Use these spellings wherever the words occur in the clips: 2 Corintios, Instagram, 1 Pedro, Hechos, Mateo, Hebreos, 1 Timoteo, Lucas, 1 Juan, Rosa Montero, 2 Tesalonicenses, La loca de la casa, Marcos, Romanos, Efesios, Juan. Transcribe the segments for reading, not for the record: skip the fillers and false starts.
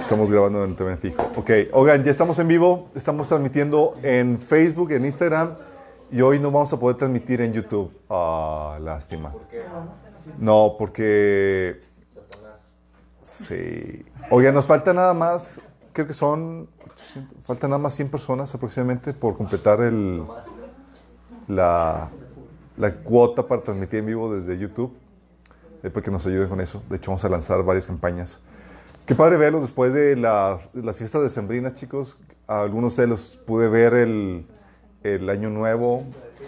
Estamos grabando en TV fijo. Ok, oigan, ya estamos en vivo. Estamos transmitiendo en Facebook, en Instagram. Y hoy no vamos a poder transmitir en YouTube. Ah, lástima. No, porque... Sí. Oigan, nos falta nada más... Creo que son... 800, faltan nada más 100 personas aproximadamente por completar la cuota para transmitir en vivo desde YouTube. Porque nos ayuden con eso. De hecho, vamos a lanzar varias campañas. Qué padre verlos después de las fiestas decembrinas, chicos. A algunos de ustedes los pude ver el Año Nuevo,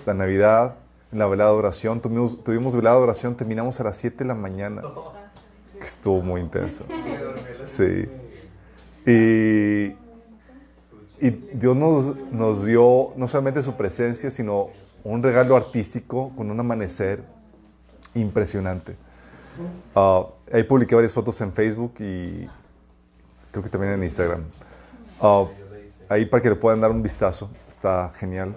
la Navidad, la velada de oración. Tuvimos velada de oración, terminamos a las 7 de la mañana. Que estuvo muy intenso. Sí. Y Dios nos dio no solamente su presencia, sino un regalo artístico con un amanecer impresionante. Ahí publiqué varias fotos en Facebook y creo que también en Instagram. Ahí para que le puedan dar un vistazo. Está genial.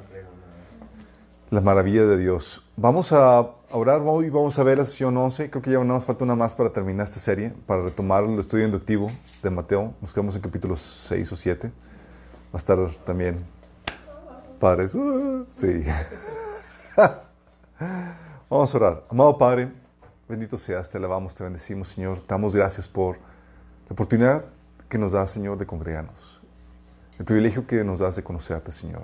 La maravilla de Dios. Vamos a orar hoy, vamos a ver la sesión 11. Creo que ya nos falta una más para terminar esta serie, para retomar el estudio inductivo de Mateo. Nos quedamos en capítulos 6 o 7. Va a estar también padres. Sí. Vamos a orar. Amado Padre, bendito seas, te alabamos, te bendecimos, Señor. Te damos gracias por la oportunidad que nos das, Señor, de congregarnos. El privilegio que nos das de conocerte, Señor.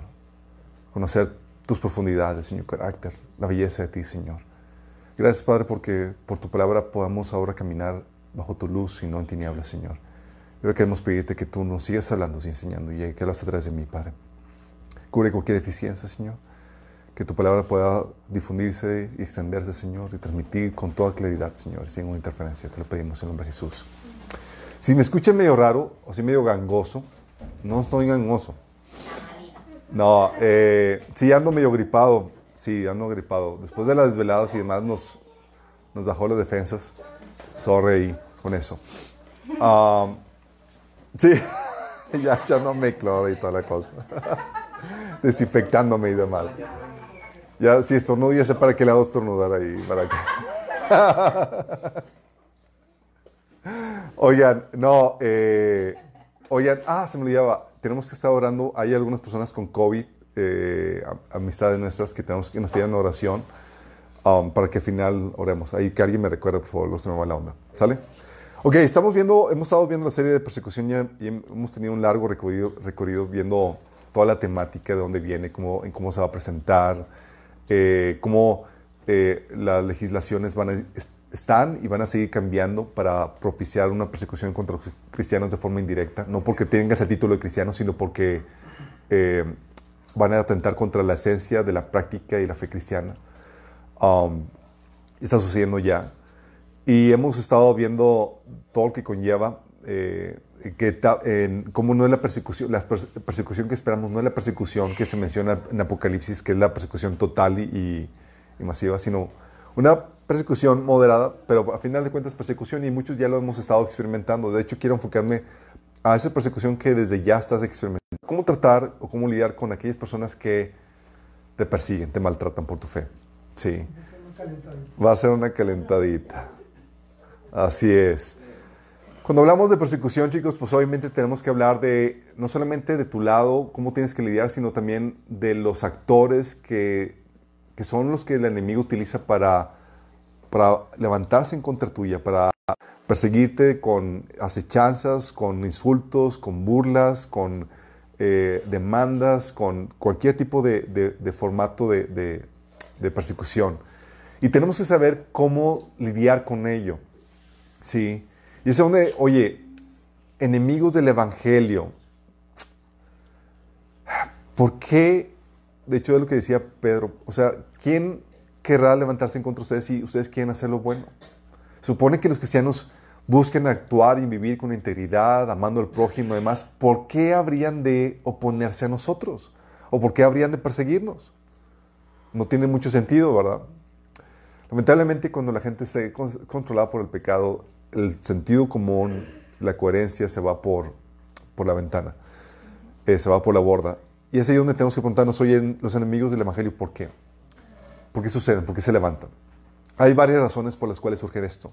Conocer tus profundidades, Señor, carácter, la belleza de ti, Señor. Gracias, Padre, porque por tu palabra podamos ahora caminar bajo tu luz y no en tinieblas, Señor. Pero queremos pedirte que tú nos sigas hablando y enseñando y que hablas atrás de mí, Padre. Cubre cualquier deficiencia, Señor. Que tu palabra pueda difundirse y extenderse, Señor, y transmitir con toda claridad, Señor, sin ninguna interferencia. Te lo pedimos en el nombre de Jesús. Si me escuchan medio raro, o si medio gangoso, no estoy gangoso. No, sí ando medio gripado. Sí, ando gripado. Después de las desveladas y demás nos bajó las defensas. Sorry con eso. Sí, ya echándome cloro y toda la cosa. Desinfectándome y demás. Ya, si estornudo, ya sé para qué lado estornudar ahí. Para oigan, no, oigan, se me olvidaba. Tenemos que estar orando. Hay algunas personas con COVID, amistades nuestras, que tenemos que nos piden oración para que al final oremos. Ahí que alguien me recuerde, por favor, no se me va la onda. ¿Sale? Ok, hemos estado viendo la serie de persecución y hemos tenido un largo recorrido viendo toda la temática, de dónde viene, cómo se va a presentar, cómo las legislaciones están y van a seguir cambiando para propiciar una persecución contra los cristianos de forma indirecta, no porque tengas el título de cristiano, sino porque van a atentar contra la esencia de la práctica y la fe cristiana. Está sucediendo ya. Y hemos estado viendo todo lo que conlleva... cómo no es la persecución que esperamos, no es la persecución que se menciona en Apocalipsis, que es la persecución total y masiva, sino una persecución moderada, pero al final de cuentas persecución, y muchos ya lo hemos estado experimentando. De hecho, quiero enfocarme a esa persecución que desde ya estás experimentando. Cómo tratar o cómo lidiar con aquellas personas que te persiguen, te maltratan por tu fe. Sí. Va a ser una calentadita. Así es. Cuando hablamos de persecución, chicos, pues obviamente tenemos que hablar de, no solamente de tu lado, cómo tienes que lidiar, sino también de los actores que son los que el enemigo utiliza para levantarse en contra tuya, para perseguirte con acechanzas, con insultos, con burlas, con demandas, con cualquier tipo de formato de persecución. Y tenemos que saber cómo lidiar con ello, ¿sí? Y es donde, oye, enemigos del Evangelio, ¿por qué? De hecho, es lo que decía Pedro, o sea, ¿quién querrá levantarse en contra de ustedes si ustedes quieren hacer lo bueno? Supone que los cristianos busquen actuar y vivir con integridad, amando al prójimo y demás. ¿Por qué habrían de oponerse a nosotros? ¿O por qué habrían de perseguirnos? No tiene mucho sentido, ¿verdad? Lamentablemente, cuando la gente se controlada por el pecado, el sentido común, la coherencia se va por la ventana, se va por la borda. Y es ahí donde tenemos que preguntarnos, oye, los enemigos del Evangelio, ¿por qué? ¿Por qué suceden? ¿Por qué se levantan? Hay varias razones por las cuales surge esto.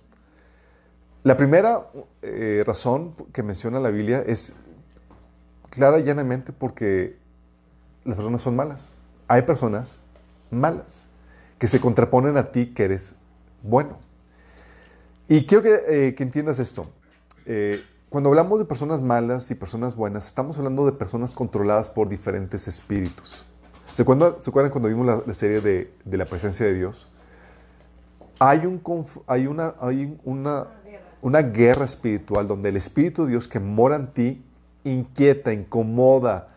La primera razón que menciona la Biblia es clara y llanamente porque las personas son malas. Hay personas malas que se contraponen a ti que eres bueno. Y quiero que entiendas esto. Cuando hablamos de personas malas y personas buenas, estamos hablando de personas controladas por diferentes espíritus. ¿Se acuerdan cuando vimos la serie de la presencia de Dios? Hay una guerra espiritual donde el Espíritu de Dios que mora en ti inquieta, incomoda,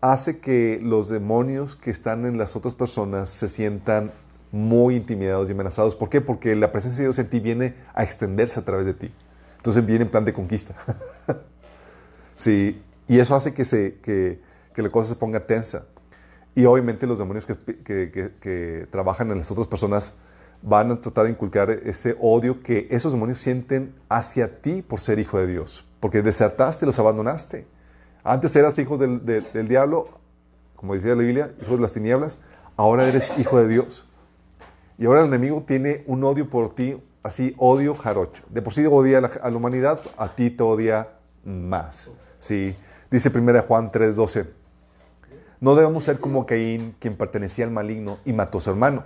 hace que los demonios que están en las otras personas se sientan muy intimidados y amenazados. ¿Por qué? Porque la presencia de Dios en ti viene a extenderse a través de ti. Entonces viene en plan de conquista. Sí, y eso hace que la cosa se ponga tensa. Y obviamente los demonios que trabajan en las otras personas van a tratar de inculcar ese odio que esos demonios sienten hacia ti por ser hijo de Dios. Porque desertaste, los abandonaste. Antes eras hijo del diablo, como decía la Biblia, hijo de las tinieblas. Ahora eres hijo de Dios. Y ahora el enemigo tiene un odio por ti, así odio jarocho. De por sí odia a la humanidad, a ti te odia más. ¿Sí? Dice 1 Juan 3:12. No debemos ser como Caín, quien pertenecía al maligno y mató a su hermano.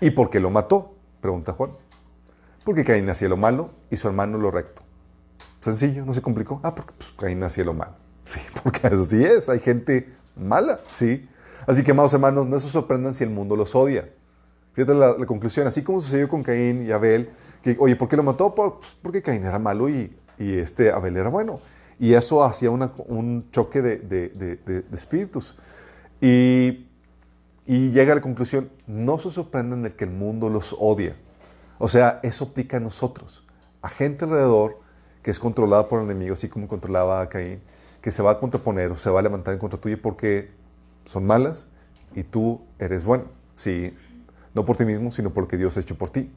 ¿Y por qué lo mató?, pregunta Juan. Porque Caín hacía lo malo y su hermano lo recto. Sencillo, no se complicó. Porque Caín hacía lo malo. Sí, porque así es, hay gente mala, ¿sí? Así que, amados hermanos, no se sorprendan si el mundo los odia. Fíjate la conclusión, así como sucedió con Caín y Abel, que, oye, ¿por qué lo mató? Porque Caín era malo y Abel era bueno. Y eso hacía un choque de espíritus. Y llega a la conclusión, no se sorprendan de que el mundo los odia. O sea, eso aplica a nosotros, a gente alrededor que es controlada por el enemigo, así como controlaba a Caín, que se va a contraponer o se va a levantar en contra tuya porque son malas y tú eres bueno. Sí, no por ti mismo, sino por lo que Dios ha hecho por ti.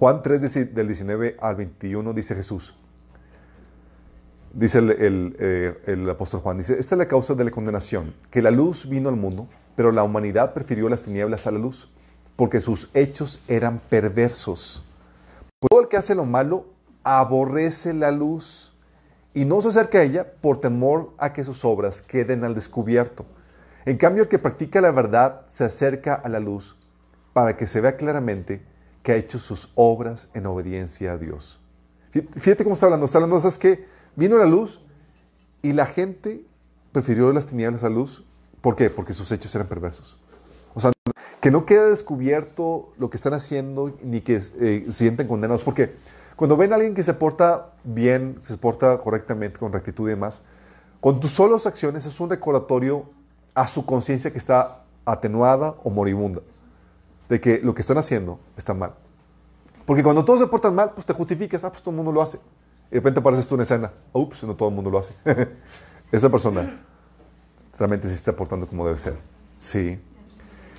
Juan 3, del 19 al 21, dice Jesús. Dice el apóstol Juan, dice, esta es la causa de la condenación, que la luz vino al mundo, pero la humanidad prefirió las tinieblas a la luz, porque sus hechos eran perversos. Pues todo el que hace lo malo aborrece la luz y no se acerca a ella por temor a que sus obras queden al descubierto. En cambio, el que practica la verdad se acerca a la luz para que se vea claramente que ha hecho sus obras en obediencia a Dios. Fíjate cómo está hablando, ¿sabes qué? Vino la luz y la gente prefirió las tinieblas a la luz. ¿Por qué? Porque sus hechos eran perversos. O sea, que no queda descubierto lo que están haciendo ni que se sienten condenados. Porque cuando ven a alguien que se porta bien, se porta correctamente, con rectitud y demás, con tus solas acciones es un recordatorio a su conciencia que está atenuada o moribunda, de que lo que están haciendo está mal. Porque cuando todos se portan mal, pues te justificas, pues todo el mundo lo hace. Y de repente apareces tú en escena. Ups, no todo el mundo lo hace. Esa persona realmente sí está portando como debe ser. Sí.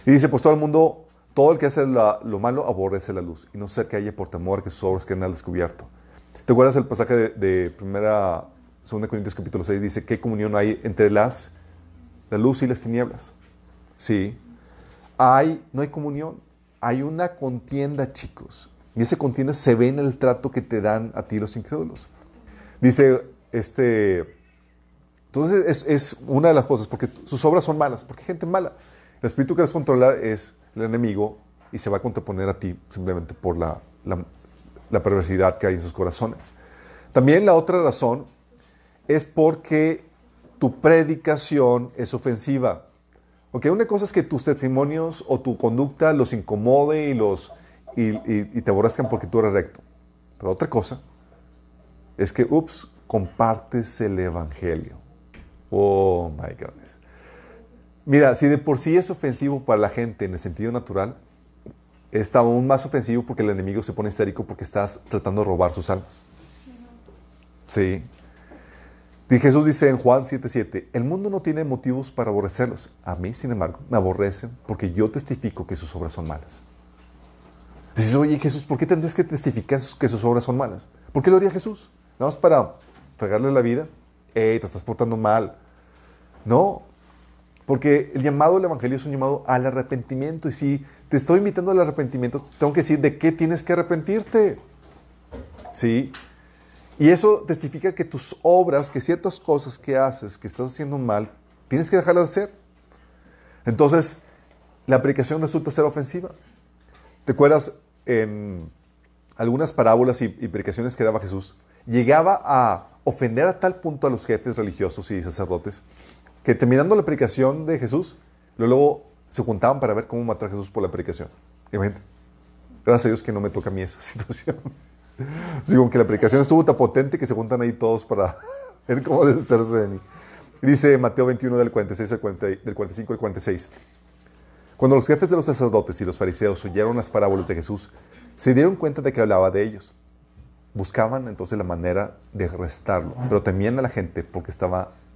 Y dice, pues todo el mundo, todo el que hace lo malo aborrece la luz y no se acerca a ella por temor que sus obras queden al descubierto. ¿Te acuerdas el pasaje de 2 Corintios capítulo 6? Dice, ¿qué comunión hay entre la luz y las tinieblas? Sí. No hay comunión. Hay una contienda, chicos. Y esa contienda se ve en el trato que te dan a ti los incrédulos. Dice, entonces es una de las cosas, porque sus obras son malas, porque hay gente mala. El espíritu que las controla es el enemigo y se va a contraponer a ti simplemente por la perversidad que hay en sus corazones. También la otra razón es porque tu predicación es ofensiva. Okay, una cosa es que tus testimonios o tu conducta los incomode y te aborrezcan porque tú eres recto. Pero otra cosa es que, compartes el evangelio. Oh, my goodness. Mira, si de por sí es ofensivo para la gente en el sentido natural, es aún más ofensivo porque el enemigo se pone histérico porque estás tratando de robar sus almas. Sí. Y Jesús dice en Juan 7:7, el mundo no tiene motivos para aborrecerlos. A mí, sin embargo, me aborrecen porque yo testifico que sus obras son malas. Dices, oye, Jesús, ¿por qué tendrías que testificar que sus obras son malas? ¿Por qué lo haría Jesús? ¿Nada más para fregarle la vida? Te estás portando mal. No, porque el llamado al evangelio es un llamado al arrepentimiento. Y si te estoy invitando al arrepentimiento, tengo que decir de qué tienes que arrepentirte. ¿Sí? Y eso testifica que tus obras, que ciertas cosas que haces, que estás haciendo mal, tienes que dejarlas de hacer. Entonces, la predicación resulta ser ofensiva. ¿Te acuerdas en algunas parábolas y predicaciones que daba Jesús? Llegaba a ofender a tal punto a los jefes religiosos y sacerdotes que terminando la predicación de Jesús, luego se juntaban para ver cómo matar a Jesús por la predicación. Imagínate. Gracias a Dios que no me toca a mí esa situación. Sí, aunque la predicación estuvo tan potente que se juntan ahí todos para ver cómo deshacerse de mí. Dice Mateo 21 del 46 al 40, del 45 al 46. Cuando los jefes de los sacerdotes y los fariseos oyeron las parábolas de Jesús, se dieron cuenta de que hablaba de ellos. Buscaban entonces la manera de arrestarlo, pero temían a la gente porque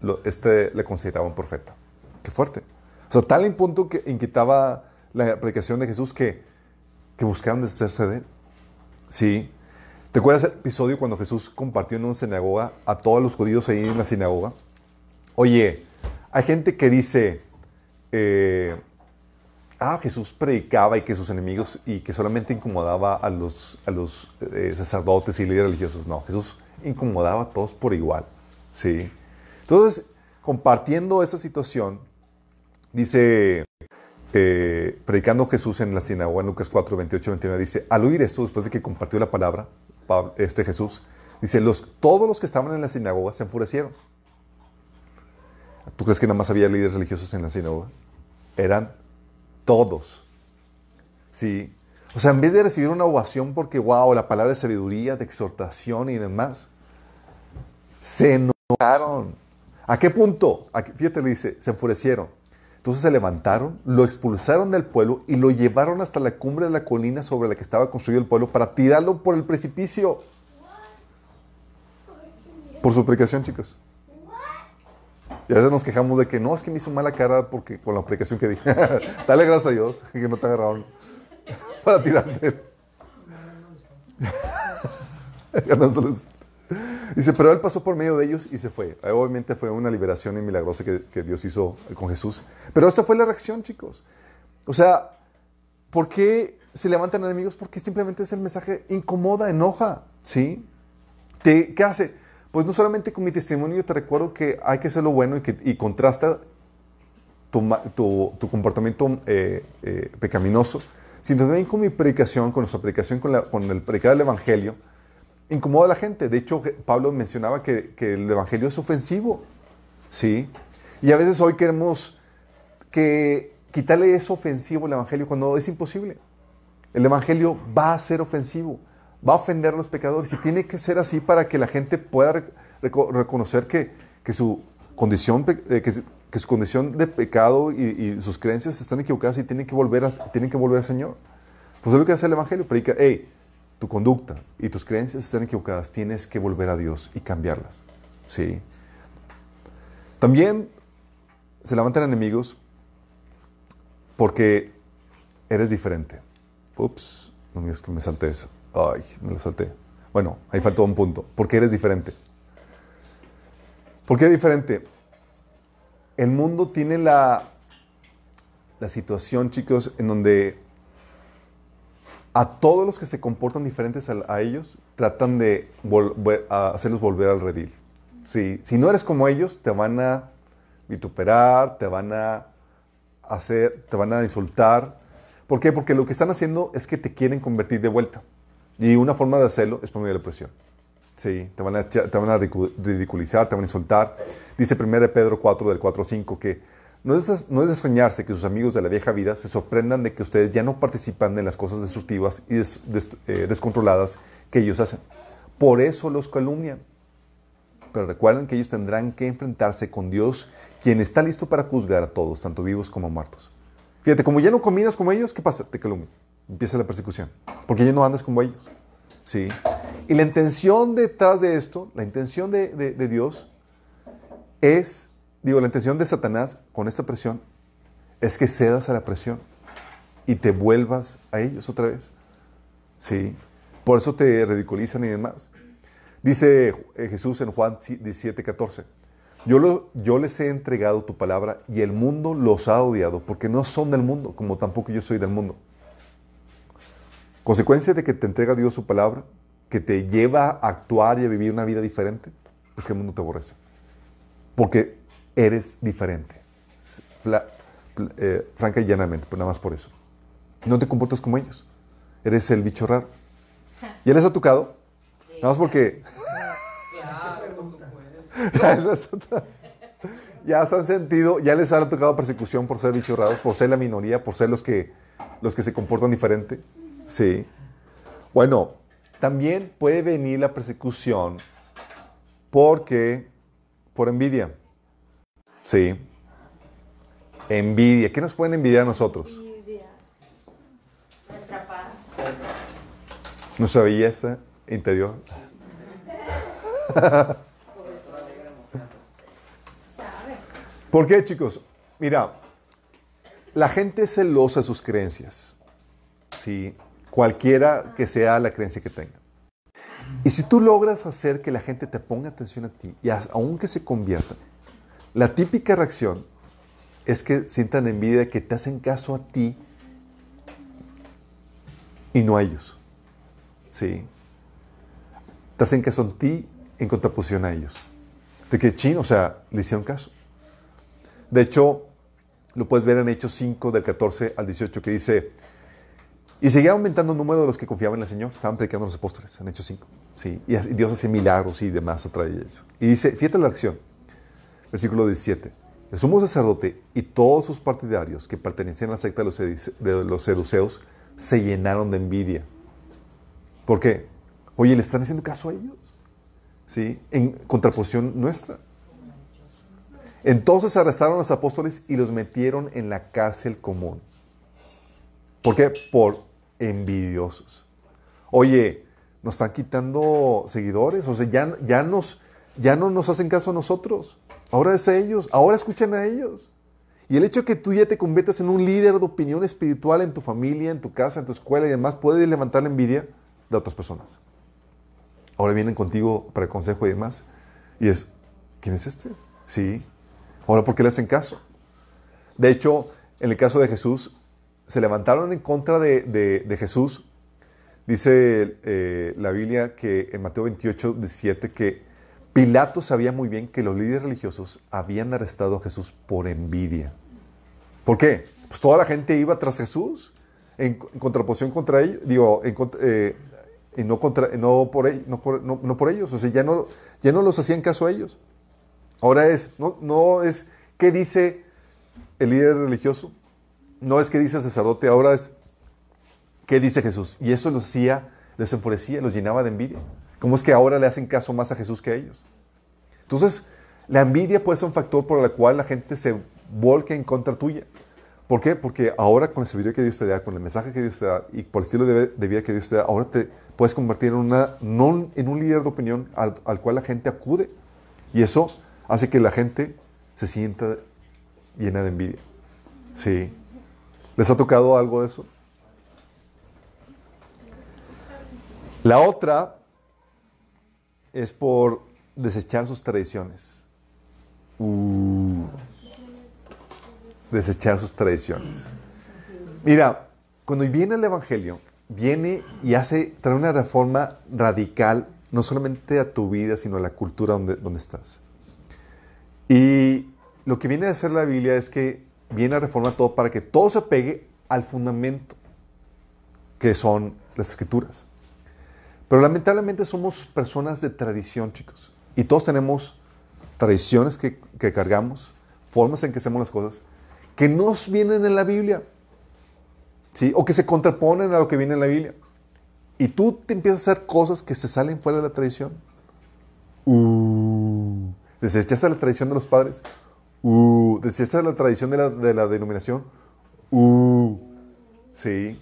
le consideraban profeta. ¡Qué fuerte! O sea, tal en punto que inquietaba la predicación de Jesús que buscaban deshacerse de él. Sí. ¿Te acuerdas el episodio cuando Jesús compartió en una sinagoga a todos los judíos ahí en la sinagoga? Oye, hay gente que dice, Jesús predicaba y que sus enemigos, y que solamente incomodaba a los sacerdotes y líderes religiosos. No, Jesús incomodaba a todos por igual. ¿Sí? Entonces, compartiendo esa situación, dice, predicando Jesús en la sinagoga, en Lucas 4, 28, 29, dice, al oír esto, después de que compartió la palabra, Jesús, dice, todos los que estaban en la sinagoga se enfurecieron. ¿Tú crees que nada más había líderes religiosos en la sinagoga? Eran todos. ¿Sí? O sea, en vez de recibir una ovación porque, wow, la palabra de sabiduría, de exhortación y demás, se enojaron. ¿A qué punto? Fíjate, le dice, se enfurecieron. Entonces se levantaron, lo expulsaron del pueblo y lo llevaron hasta la cumbre de la colina sobre la que estaba construido el pueblo para tirarlo por el precipicio. Por su predicación, chicos. Y a veces nos quejamos de que no, es que me hizo mala cara porque con la predicación que dije. Dale gracias a Dios que no te agarraron para tirarte. Dice, pero él pasó por medio de ellos y se fue. Obviamente fue una liberación y milagrosa que Dios hizo con Jesús. Pero esta fue la reacción, chicos. O sea, ¿por qué se levantan enemigos? Porque simplemente es el mensaje incomoda, enoja, ¿sí? ¿Qué hace? Pues no solamente con mi testimonio yo te recuerdo que hay que hacer lo bueno y contrasta tu comportamiento pecaminoso, sino también con mi predicación, con nuestra predicación, con el predicar del Evangelio, incomoda a la gente. De hecho, Pablo mencionaba que el Evangelio es ofensivo, ¿sí? Y a veces hoy queremos que quitarle eso ofensivo al Evangelio cuando es imposible. El Evangelio va a ser ofensivo, va a ofender a los pecadores y tiene que ser así para que la gente pueda reconocer que su condición de pecado y sus creencias están equivocadas y tienen que volver al Señor. Pues es lo que hace el Evangelio, predica, hey, tu conducta y tus creencias están equivocadas, tienes que volver a Dios y cambiarlas. ¿Sí? También se levantan enemigos porque eres diferente. Ups, no me digas que me salté eso. Ay, me lo salté. Bueno, ahí faltó un punto. ¿Por qué eres diferente? ¿Por qué diferente? El mundo tiene la situación, chicos, en donde a todos los que se comportan diferentes a ellos, tratan de hacerlos volver al redil. Sí. Si no eres como ellos, te van a vituperar, te van a insultar. ¿Por qué? Porque lo que están haciendo es que te quieren convertir de vuelta. Y una forma de hacerlo es por medio de la presión. Sí, te van a ridiculizar, te van a insultar. Dice 1 Pedro 4, del 4 al 5, que no es de extrañarse que sus amigos de la vieja vida se sorprendan de que ustedes ya no participan en las cosas destructivas y descontroladas que ellos hacen. Por eso los calumnian. Pero recuerden que ellos tendrán que enfrentarse con Dios, quien está listo para juzgar a todos, tanto vivos como muertos. Fíjate, como ya no caminas como ellos, ¿qué pasa? Te calumnian. Empieza la persecución. Porque ya no andas como ellos. ¿Sí? Y la intención detrás de esto, la intención de Dios es... la intención de Satanás con esta presión es que cedas a la presión y te vuelvas a ellos otra vez. ¿Sí? Por eso te ridiculizan y demás. Dice Jesús en Juan 17, 14, yo les he entregado tu palabra y el mundo los ha odiado porque no son del mundo, como tampoco yo soy del mundo. Consecuencia de que te entrega Dios su palabra, que te lleva a actuar y a vivir una vida diferente, es que el mundo te aborrece. Porque eres diferente. Franca y llanamente, pero nada más por eso. No te comportas como ellos. Eres el bicho raro. ¿Ya les ha tocado? Nada más porque... Ya se han sentido, ya les han tocado persecución por ser bichos raros, por ser la minoría, por ser los que se comportan diferente. Sí. Bueno, también puede venir la persecución por envidia. Sí. Envidia. ¿Qué nos pueden envidiar a nosotros? Envidia. Nuestra paz. Nuestra belleza interior. ¿Por qué, chicos? Mira, la gente es celosa de sus creencias, ¿sí? Cualquiera que sea la creencia que tenga. Y si tú logras hacer que la gente te ponga atención a ti, y aunque se conviertan, la típica reacción es que sientan envidia de que te hacen caso a ti y no a ellos, ¿sí? Te hacen caso a ti en contraposición a ellos. De que chin, o sea, le hicieron caso. De hecho, lo puedes ver en Hechos 5, del 14 al 18, que dice, y seguía aumentando el número de los que confiaban en el Señor, estaban predicando los apóstoles, en Hechos 5, ¿sí? Y Dios hace milagros y demás a través de ellos. Y dice, fíjate la acción, versículo 17, el sumo sacerdote y todos sus partidarios que pertenecían a la secta de los seduceos se llenaron de envidia. ¿Por qué? Oye, ¿le están haciendo caso a ellos? ¿Sí? En contraposición nuestra. Entonces arrestaron a los apóstoles y los metieron en la cárcel común. ¿Por qué? Por envidiosos. Oye, nos están quitando seguidores, o sea, ya no nos hacen caso a nosotros. Ahora es a ellos, ahora escuchan a ellos. Y el hecho de que tú ya te conviertas en un líder de opinión espiritual en tu familia, en tu casa, en tu escuela y demás, puede levantar la envidia de otras personas. Ahora vienen contigo para el consejo y demás. Y es, ¿quién es este? Sí. Ahora, ¿por qué le hacen caso? De hecho, en el caso de Jesús, se levantaron en contra de Jesús. Dice la Biblia que en Mateo 28, 17, que Pilato sabía muy bien que los líderes religiosos habían arrestado a Jesús por envidia. ¿Por qué? Pues toda la gente iba tras Jesús en contraposición contra ellos, digo, y no, no por ellos. O sea, ya no los hacían caso a ellos. Ahora no es qué dice el líder religioso, no es qué dice el sacerdote, ahora es qué dice Jesús. Y eso los hacía, los enfurecía, los llenaba de envidia. ¿Cómo es que ahora le hacen caso más a Jesús que a ellos? Entonces, la envidia puede ser un factor por el cual la gente se volca en contra tuya. ¿Por qué? Porque ahora con el servicio que Dios te da, con el mensaje que Dios te da y por el estilo de vida que Dios te da, ahora te puedes convertir en un líder de opinión al cual la gente acude. Y eso hace que la gente se sienta llena de envidia. Sí. ¿Les ha tocado algo de eso? La otra es por desechar sus tradiciones. Desechar sus tradiciones. Mira, cuando viene el Evangelio, viene y trae una reforma radical, no solamente a tu vida, sino a la cultura donde estás. Y lo que viene a hacer la Biblia es que viene a reformar todo para que todo se pegue al fundamento, que son las Escrituras. Pero lamentablemente somos personas de tradición, chicos. Y todos tenemos tradiciones que cargamos, formas en que hacemos las cosas, que no vienen en la Biblia, ¿sí? O que se contraponen a lo que viene en la Biblia. Y tú te empiezas a hacer cosas que se salen fuera de la tradición. ¿Desechas la tradición de los padres? ¿Desechas la tradición de la denominación? Sí.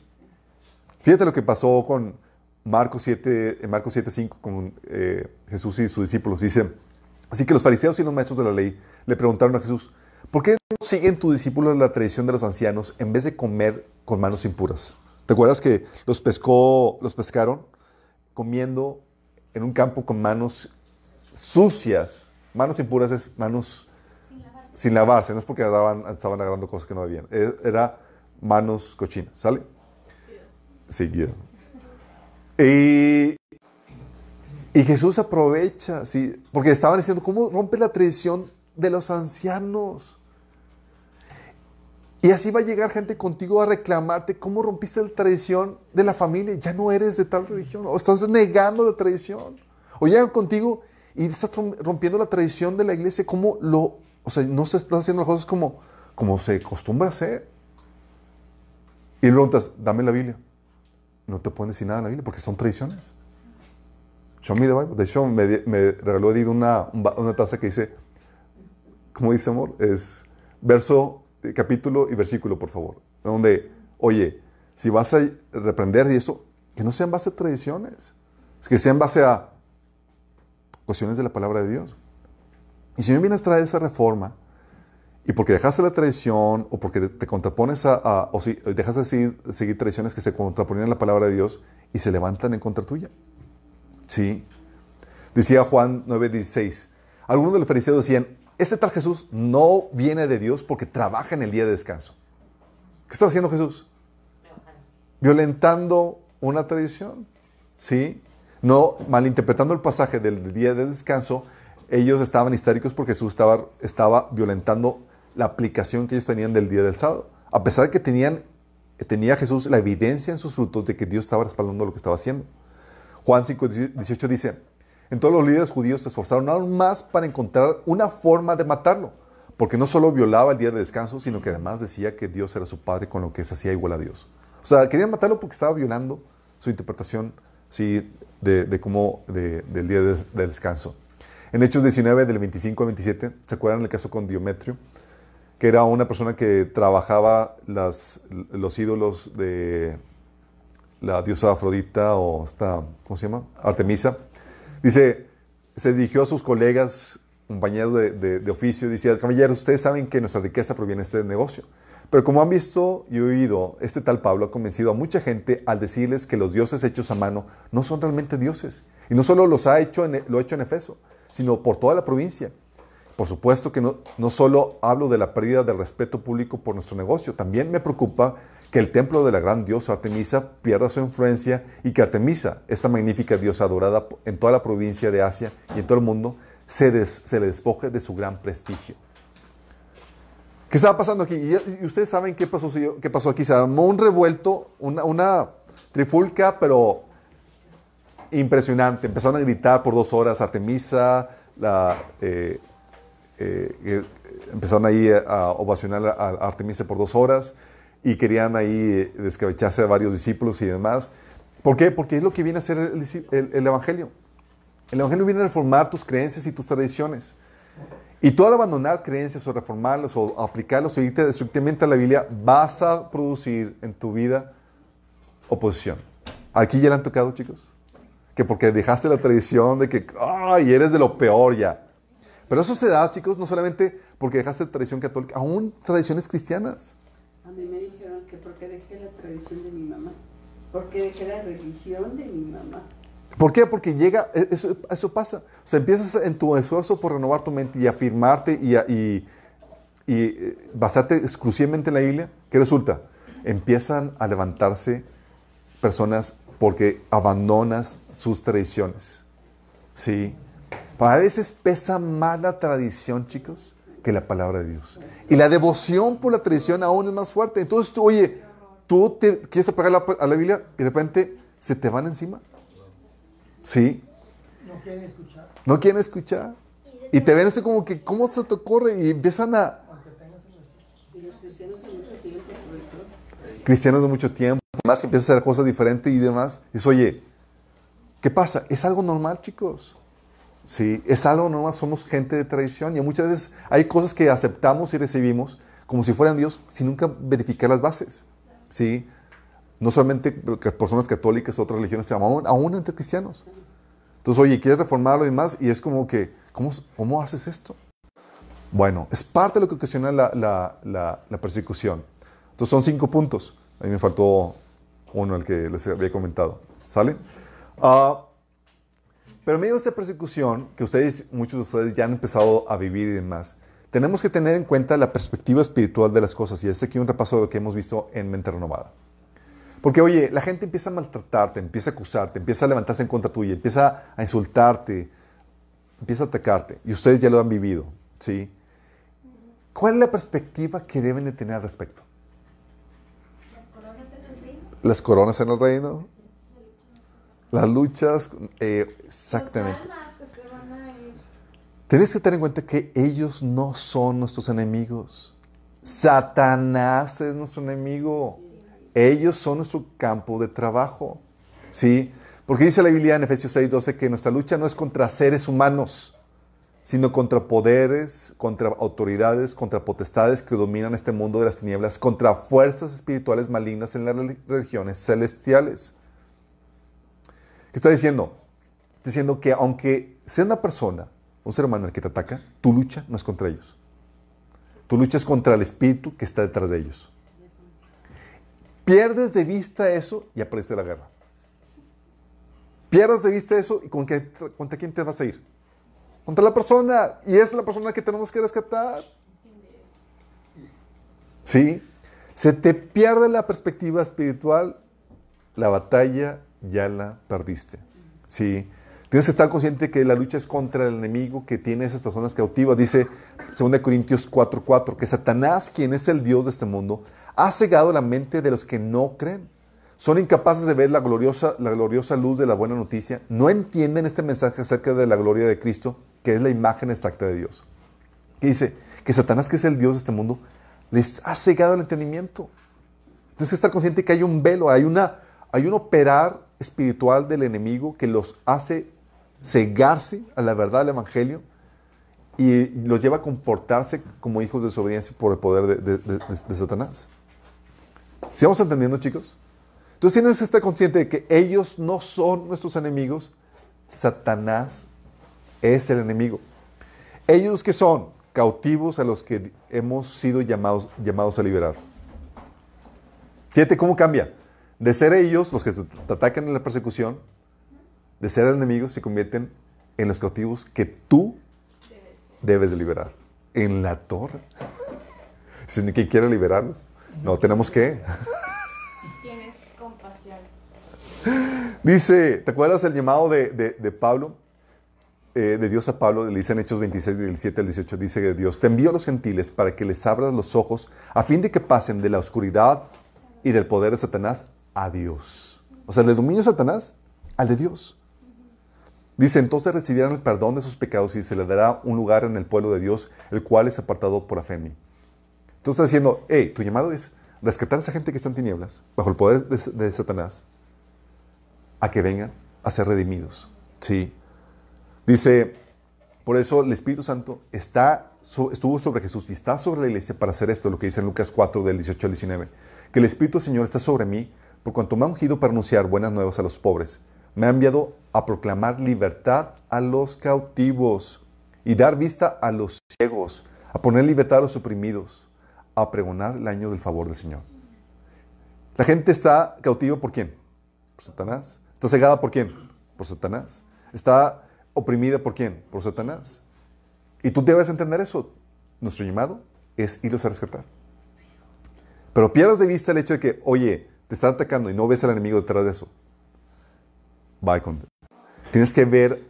Fíjate lo que pasó con Marcos 7.5 con Jesús y sus discípulos. Dice, así que los fariseos y los maestros de la ley le preguntaron a Jesús, ¿por qué no siguen tus discípulos la tradición de los ancianos en vez de comer con manos impuras? ¿Te acuerdas que los pescaron comiendo en un campo con manos sucias? Manos impuras es manos sin lavarse. No es porque estaban agarrando cosas que no debían. Era manos cochinas, ¿sale? Sí, yeah. Y Y Jesús aprovecha, ¿sí? Porque estaban diciendo, ¿cómo rompe la tradición de los ancianos? Y así va a llegar gente contigo a reclamarte, ¿cómo rompiste la tradición de la familia? Ya no eres de tal religión, o estás negando la tradición. O llegan contigo y estás rompiendo la tradición de la iglesia, ¿cómo lo? O sea, no se están haciendo las cosas como se acostumbra a hacer. Y le preguntas, dame la Biblia. No te pueden decir nada en la Biblia porque son tradiciones. Show me the Bible. De hecho, me regaló Edith una taza que dice, ¿cómo dice, amor? Es verso, capítulo y versículo, por favor. Donde, oye, si vas a reprender y eso, que no sea en base a tradiciones. Es que sea en base a cuestiones de la palabra de Dios. Y si no vienes a traer esa reforma, y porque dejaste la tradición, o porque te contrapones o si dejaste de seguir tradiciones que se contraponían a la palabra de Dios, y se levantan en contra tuya. Sí. Decía Juan 9:16. Algunos de los fariseos decían, este tal Jesús no viene de Dios porque trabaja en el día de descanso. ¿Qué estaba haciendo Jesús? Violentando una tradición. Sí. No, malinterpretando el pasaje del día de descanso, ellos estaban histéricos porque Jesús estaba violentando la aplicación que ellos tenían del día del sábado. A pesar de que tenía Jesús la evidencia en sus frutos de que Dios estaba respaldando lo que estaba haciendo. Juan 5:18 dice, entonces los líderes judíos se esforzaron aún más para encontrar una forma de matarlo, porque no solo violaba el día de descanso, sino que además decía que Dios era su padre, con lo que se hacía igual a Dios. O sea, querían matarlo porque estaba violando su interpretación, sí, del día de descanso. En Hechos 19, del 25 al 27, ¿se acuerdan el caso con Diometrio? Que era una persona que trabajaba los ídolos de la diosa Afrodita, o esta, ¿cómo se llama? Artemisa. Dice, se dirigió a sus colegas, compañeros de oficio, y decía, caballeros, ustedes saben que nuestra riqueza proviene de este negocio. Pero como han visto y oído, este tal Pablo ha convencido a mucha gente al decirles que los dioses hechos a mano no son realmente dioses. Y no solo lo ha hecho en Efeso, sino por toda la provincia. Por supuesto que no solo hablo de la pérdida del respeto público por nuestro negocio, también me preocupa que el templo de la gran diosa Artemisa pierda su influencia y que Artemisa, esta magnífica diosa adorada en toda la provincia de Asia y en todo el mundo, se le despoje de su gran prestigio. ¿Qué estaba pasando aquí? Y ustedes saben qué pasó aquí. Se armó un revuelto, una trifulca, pero impresionante. Empezaron a gritar por 2 horas Artemisa, empezaron ahí a ovacionar a Artemisa por 2 horas, y querían ahí descabecharse a varios discípulos y demás. ¿Por qué? Porque es lo que viene a hacer el Evangelio. El Evangelio viene a reformar tus creencias y tus tradiciones. Y tú al abandonar creencias o reformarlas o aplicarlas o irte destructivamente a la Biblia, vas a producir en tu vida oposición. Aquí ya le han tocado, chicos. Que porque dejaste la tradición de que ¡ay, eres de lo peor ya! Pero eso se da, chicos, no solamente porque dejaste la tradición católica, aún tradiciones cristianas. A mí me dijeron que porque dejé la tradición de mi mamá, porque dejé la religión de mi mamá. ¿Por qué? Porque llega, eso pasa. O sea, empiezas en tu esfuerzo por renovar tu mente y afirmarte y basarte exclusivamente en la Biblia. ¿Qué resulta? Empiezan a levantarse personas porque abandonas sus tradiciones. ¿Sí? Pero a veces pesa más la tradición, chicos, que la palabra de Dios. Y la devoción por la tradición aún es más fuerte. Entonces tú, oye, tú te quieres apagar a la Biblia y de repente se te van encima. ¿Sí? No quieren escuchar. No quieren escuchar. Y te ven así como que, ¿cómo se te ocurre? Y empiezan a... Cristianos de mucho tiempo. Más que empiezan a hacer cosas diferentes y demás. Dices, oye, ¿qué pasa? Es algo normal, chicos. Sí, es algo normal, somos gente de tradición y muchas veces hay cosas que aceptamos y recibimos como si fueran Dios sin nunca verificar las bases. Sí, no solamente personas católicas o otras religiones, aún entre cristianos. Entonces, oye, ¿quieres reformarlo y demás? Y es como que, ¿cómo haces esto? Bueno, es parte de lo que ocasiona la persecución. Entonces son 5 puntos. A mí me faltó uno, el que les había comentado. ¿Sale? Pero en medio de esta persecución, que muchos de ustedes ya han empezado a vivir y demás, tenemos que tener en cuenta la perspectiva espiritual de las cosas. Y es aquí un repaso de lo que hemos visto en Mente Renovada. Porque, oye, la gente empieza a maltratarte, empieza a acusarte, empieza a levantarse en contra tuya, empieza a insultarte, empieza a atacarte. Y ustedes ya lo han vivido, ¿sí? ¿Cuál es la perspectiva que deben de tener al respecto? Las coronas en el reino. Las coronas en el reino. Las luchas, exactamente. Las almas que se van a ir. Tienes que tener en cuenta que ellos no son nuestros enemigos. Satanás es nuestro enemigo. Ellos son nuestro campo de trabajo. ¿Sí? Porque dice la Biblia en Efesios 6:12 que nuestra lucha no es contra seres humanos, sino contra poderes, contra autoridades, contra potestades que dominan este mundo de las tinieblas, contra fuerzas espirituales malignas en las regiones celestiales. ¿Qué está diciendo? Está diciendo que aunque sea una persona, un ser humano el que te ataca, tu lucha no es contra ellos. Tu lucha es contra el espíritu que está detrás de ellos. Pierdes de vista eso y aparece la guerra. Pierdes de vista eso y ¿contra quién te vas a ir? Contra la persona. Y es la persona que tenemos que rescatar. ¿Sí? Se te pierde la perspectiva espiritual, la batalla ya la perdiste. ¿Sí? Tienes que estar consciente que la lucha es contra el enemigo que tiene esas personas cautivas. Dice 2 Corintios 4:4 que Satanás, quien es el Dios de este mundo, ha cegado la mente de los que no creen. Son incapaces de ver la gloriosa luz de la buena noticia. No entienden este mensaje acerca de la gloria de Cristo, que es la imagen exacta de Dios. Que dice que Satanás, que es el Dios de este mundo, les ha cegado el entendimiento. Tienes que estar consciente que hay un velo, hay un operar espiritual del enemigo que los hace cegarse a la verdad del Evangelio y los lleva a comportarse como hijos de desobediencia por el poder de Satanás. ¿Sí vamos entendiendo, chicos? Entonces tienes que estar consciente de que ellos no son nuestros enemigos. Satanás es el enemigo. Ellos que son cautivos a los que hemos sido llamados a liberar. Fíjate cómo cambia. De ser ellos los que te atacan en la persecución, de ser el enemigo, se convierten en los cautivos que tú debes de liberar. En la torre. Sin que quiera liberarlos. No, tenemos que... Dice, ¿te acuerdas el llamado de Pablo? De Dios a Pablo, le dice en Hechos 26, 17 al 18, dice que Dios, te envío a los gentiles para que les abras los ojos a fin de que pasen de la oscuridad y del poder de Satanás a Dios. O sea, del dominio de Satanás al de Dios. Dice, entonces recibirán el perdón de sus pecados y se les dará un lugar en el pueblo de Dios, el cual es apartado por afemi. Entonces está diciendo, hey, tu llamado es rescatar a esa gente que está en tinieblas, bajo el poder de Satanás, a que vengan a ser redimidos. ¿Sí? Dice, por eso el Espíritu Santo estuvo sobre Jesús y está sobre la iglesia para hacer esto, lo que dice en Lucas 4, del 18 al 19, que el Espíritu del Señor está sobre mí, por cuanto me ha ungido para anunciar buenas nuevas a los pobres. Me ha enviado a proclamar libertad a los cautivos y dar vista a los ciegos, a poner libertad a los oprimidos, a pregonar el año del favor del Señor. La gente está cautiva, ¿por quién? Por Satanás. ¿Está cegada por quién? Por Satanás. ¿Está oprimida por quién? Por Satanás. Y tú debes entender eso. Nuestro llamado es irlos a rescatar. Pero pierdas de vista el hecho de que, oye, te están atacando y no ves al enemigo detrás de eso. Bye con Dios. Tienes que ver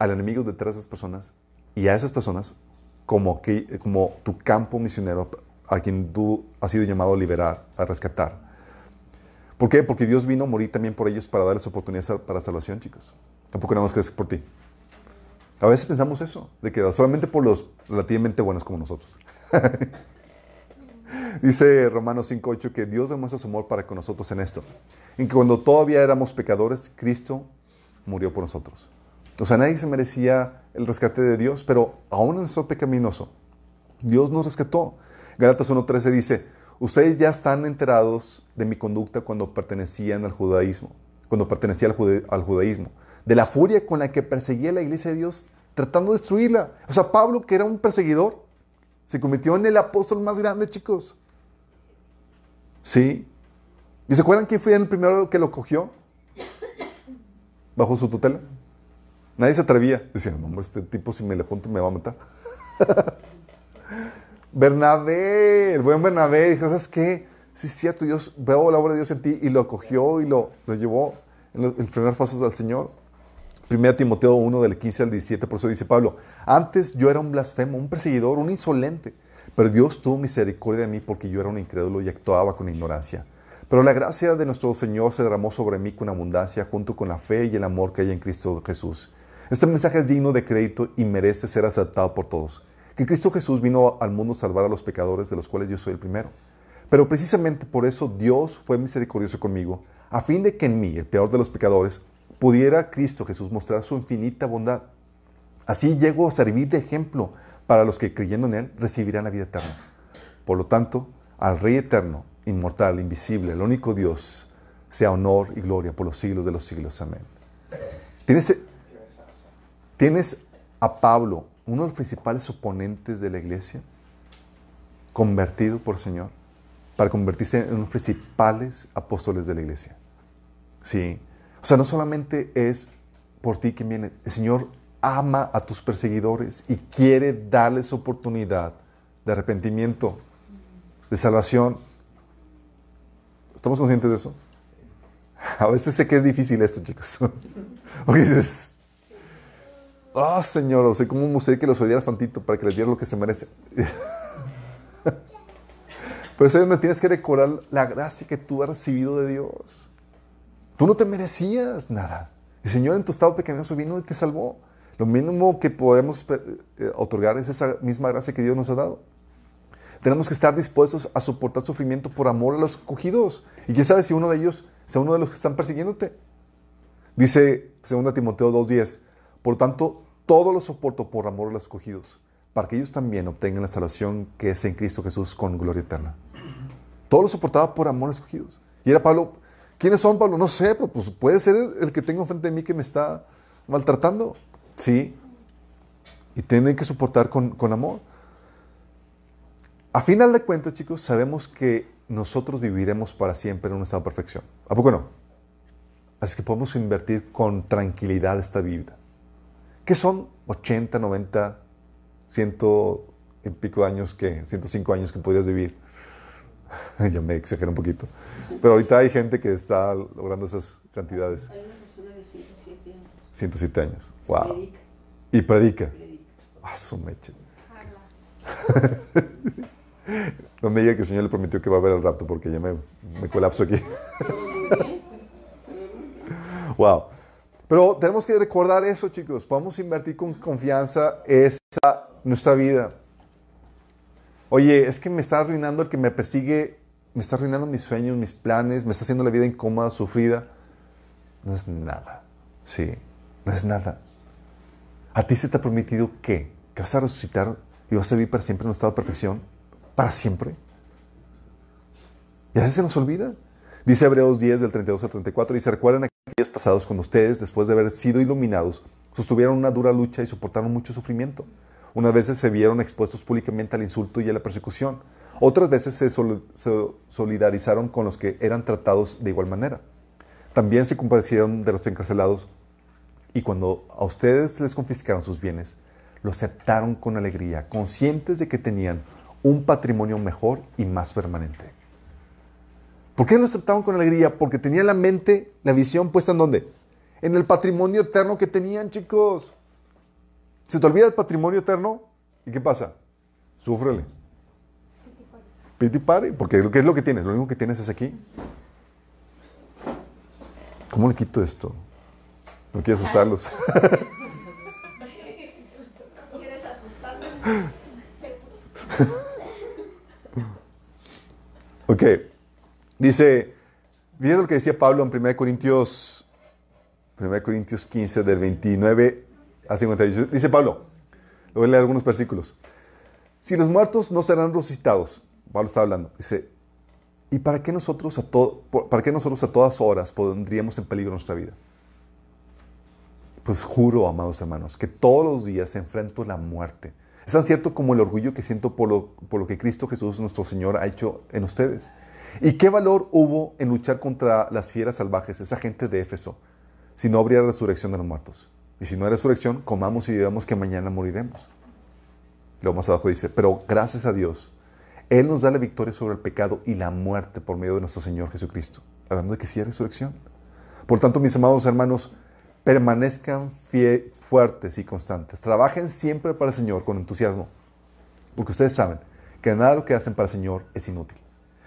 al enemigo detrás de esas personas y a esas personas como tu campo misionero a quien tú has sido llamado a liberar, a rescatar. ¿Por qué? Porque Dios vino a morir también por ellos para darles oportunidades para salvación, chicos. Tampoco nada más que es por ti. A veces pensamos eso, de que solamente por los relativamente buenos como nosotros. Dice Romanos 5:8 que Dios demuestra su amor para con nosotros en esto. En que cuando todavía éramos pecadores, Cristo murió por nosotros. O sea, nadie se merecía el rescate de Dios, pero aún en nuestro pecaminoso, Dios nos rescató. Gálatas 1:13 dice... Ustedes ya están enterados de mi conducta cuando pertenecía al judaísmo, de la furia con la que perseguía la iglesia de Dios, tratando de destruirla. O sea, Pablo, que era un perseguidor, se convirtió en el apóstol más grande, chicos. ¿Sí? ¿Y se acuerdan quién fue el primero que lo cogió? Bajo su tutela. Nadie se atrevía. Decían, no, hombre, este tipo si me le junto me va a matar. Bernabé, el buen Bernabé, dice, ¿sabes qué? sí es cierto, yo veo la obra de Dios en ti, y lo acogió y lo llevó en los primeros pasos al Señor. 1 Timoteo 1, del 15 al 17, por eso dice Pablo, antes yo era un blasfemo, un perseguidor, un insolente, pero Dios tuvo misericordia de mí porque yo era un incrédulo y actuaba con ignorancia. Pero la gracia de nuestro Señor se derramó sobre mí con abundancia, junto con la fe y el amor que hay en Cristo Jesús. Este mensaje es digno de crédito y merece ser aceptado por todos. Que Cristo Jesús vino al mundo a salvar a los pecadores, de los cuales yo soy el primero. Pero precisamente por eso Dios fue misericordioso conmigo, a fin de que en mí, el peor de los pecadores, pudiera Cristo Jesús mostrar su infinita bondad. Así llego a servir de ejemplo para los que creyendo en Él recibirán la vida eterna. Por lo tanto, al Rey eterno, inmortal, invisible, el único Dios, sea honor y gloria por los siglos de los siglos. Amén. ¿Tienes a Pablo, uno de los principales oponentes de la iglesia, convertido por Señor, para convertirse en los principales apóstoles de la iglesia? Sí. O sea, no solamente es por ti quien viene. El Señor ama a tus perseguidores y quiere darles oportunidad de arrepentimiento, de salvación. ¿Estamos conscientes de eso? A veces sé que es difícil esto, chicos. Porque dices, oh, Señor, o sea, ¿cómo me gustaría que los odiaras tantito para que les dieras lo que se merecen? Pero eso es donde tienes que recordar la gracia que tú has recibido de Dios. Tú no te merecías nada. El Señor en tu estado pecaminoso vino y te salvó. Lo mínimo que podemos otorgar es esa misma gracia que Dios nos ha dado. Tenemos que estar dispuestos a soportar sufrimiento por amor a los acogidos. Y quién sabe si uno de ellos sea uno de los que están persiguiéndote. Dice 2 Timoteo 2:10, por tanto, todo lo soporto por amor a los acogidos, para que ellos también obtengan la salvación que es en Cristo Jesús con gloria eterna. Todo lo soportaba por amor a los acogidos. Y era Pablo, ¿quiénes son, Pablo? No sé, pero pues puede ser el que tengo frente a mí que me está maltratando. Sí. Y tienen que soportar con amor. A final de cuentas, chicos, sabemos que nosotros viviremos para siempre en un estado de perfección. ¿A poco no? Así que podemos invertir con tranquilidad esta vida. ¿Qué son 80, 90, 100 y pico años, que 105 años que podrías vivir? Ya me exageré un poquito. Pero ahorita hay gente que está logrando esas cantidades. Hay una persona de 107 años. 107 años. Wow. Predica. Y predica. Ah, su meche. No me diga que el Señor le prometió que va a haber el rapto, porque ya me colapso aquí. Wow. Pero tenemos que recordar eso, chicos. Podemos invertir con confianza nuestra vida. Oye, es que me está arruinando el que me persigue, me está arruinando mis sueños, mis planes, me está haciendo la vida incómoda, sufrida. No es nada. Sí, no es nada. A ti se te ha prometido que vas a resucitar y vas a vivir para siempre en un estado de perfección. Para siempre. Y a veces se nos olvida. Dice Hebreos 10, del 32 al 34, dice, recuerden aquellos pasados cuando ustedes, después de haber sido iluminados, sostuvieron una dura lucha y soportaron mucho sufrimiento. Unas veces se vieron expuestos públicamente al insulto y a la persecución. Otras veces se solidarizaron con los que eran tratados de igual manera. También se compadecieron de los encarcelados. Y cuando a ustedes les confiscaron sus bienes, lo aceptaron con alegría, conscientes de que tenían un patrimonio mejor y más permanente. ¿Por qué lo aceptaron con alegría? Porque tenían la mente, la visión puesta en ¿dónde? En el patrimonio eterno que tenían, chicos. Se te olvida el patrimonio eterno, ¿y qué pasa? Súfrele. Piti pare, porque lo que es lo que tienes, lo único que tienes es aquí. ¿Cómo le quito esto? No quiero asustarlos. ¿Quieres asustarlos? Ok. Dice, viendo lo que decía Pablo en 1 Corintios 15, del 29 al 58. Dice Pablo, le voy a leer algunos versículos. Si los muertos no serán resucitados, Pablo está hablando, dice, ¿y para qué nosotros a todas horas pondríamos en peligro nuestra vida? Pues juro, amados hermanos, que todos los días enfrento la muerte. Es tan cierto como el orgullo que siento por lo que Cristo Jesús, nuestro Señor, ha hecho en ustedes. ¿Y qué valor hubo en luchar contra las fieras salvajes, esa gente de Éfeso, si no habría resurrección de los muertos? Y si no hay resurrección, comamos y vivamos, que mañana moriremos. Luego más abajo dice, pero gracias a Dios, Él nos da la victoria sobre el pecado y la muerte por medio de nuestro Señor Jesucristo. Hablando de que sí hay resurrección. Por tanto, mis amados hermanos, permanezcan fuertes y constantes. Trabajen siempre para el Señor con entusiasmo. Porque ustedes saben que nada de lo que hacen para el Señor es inútil.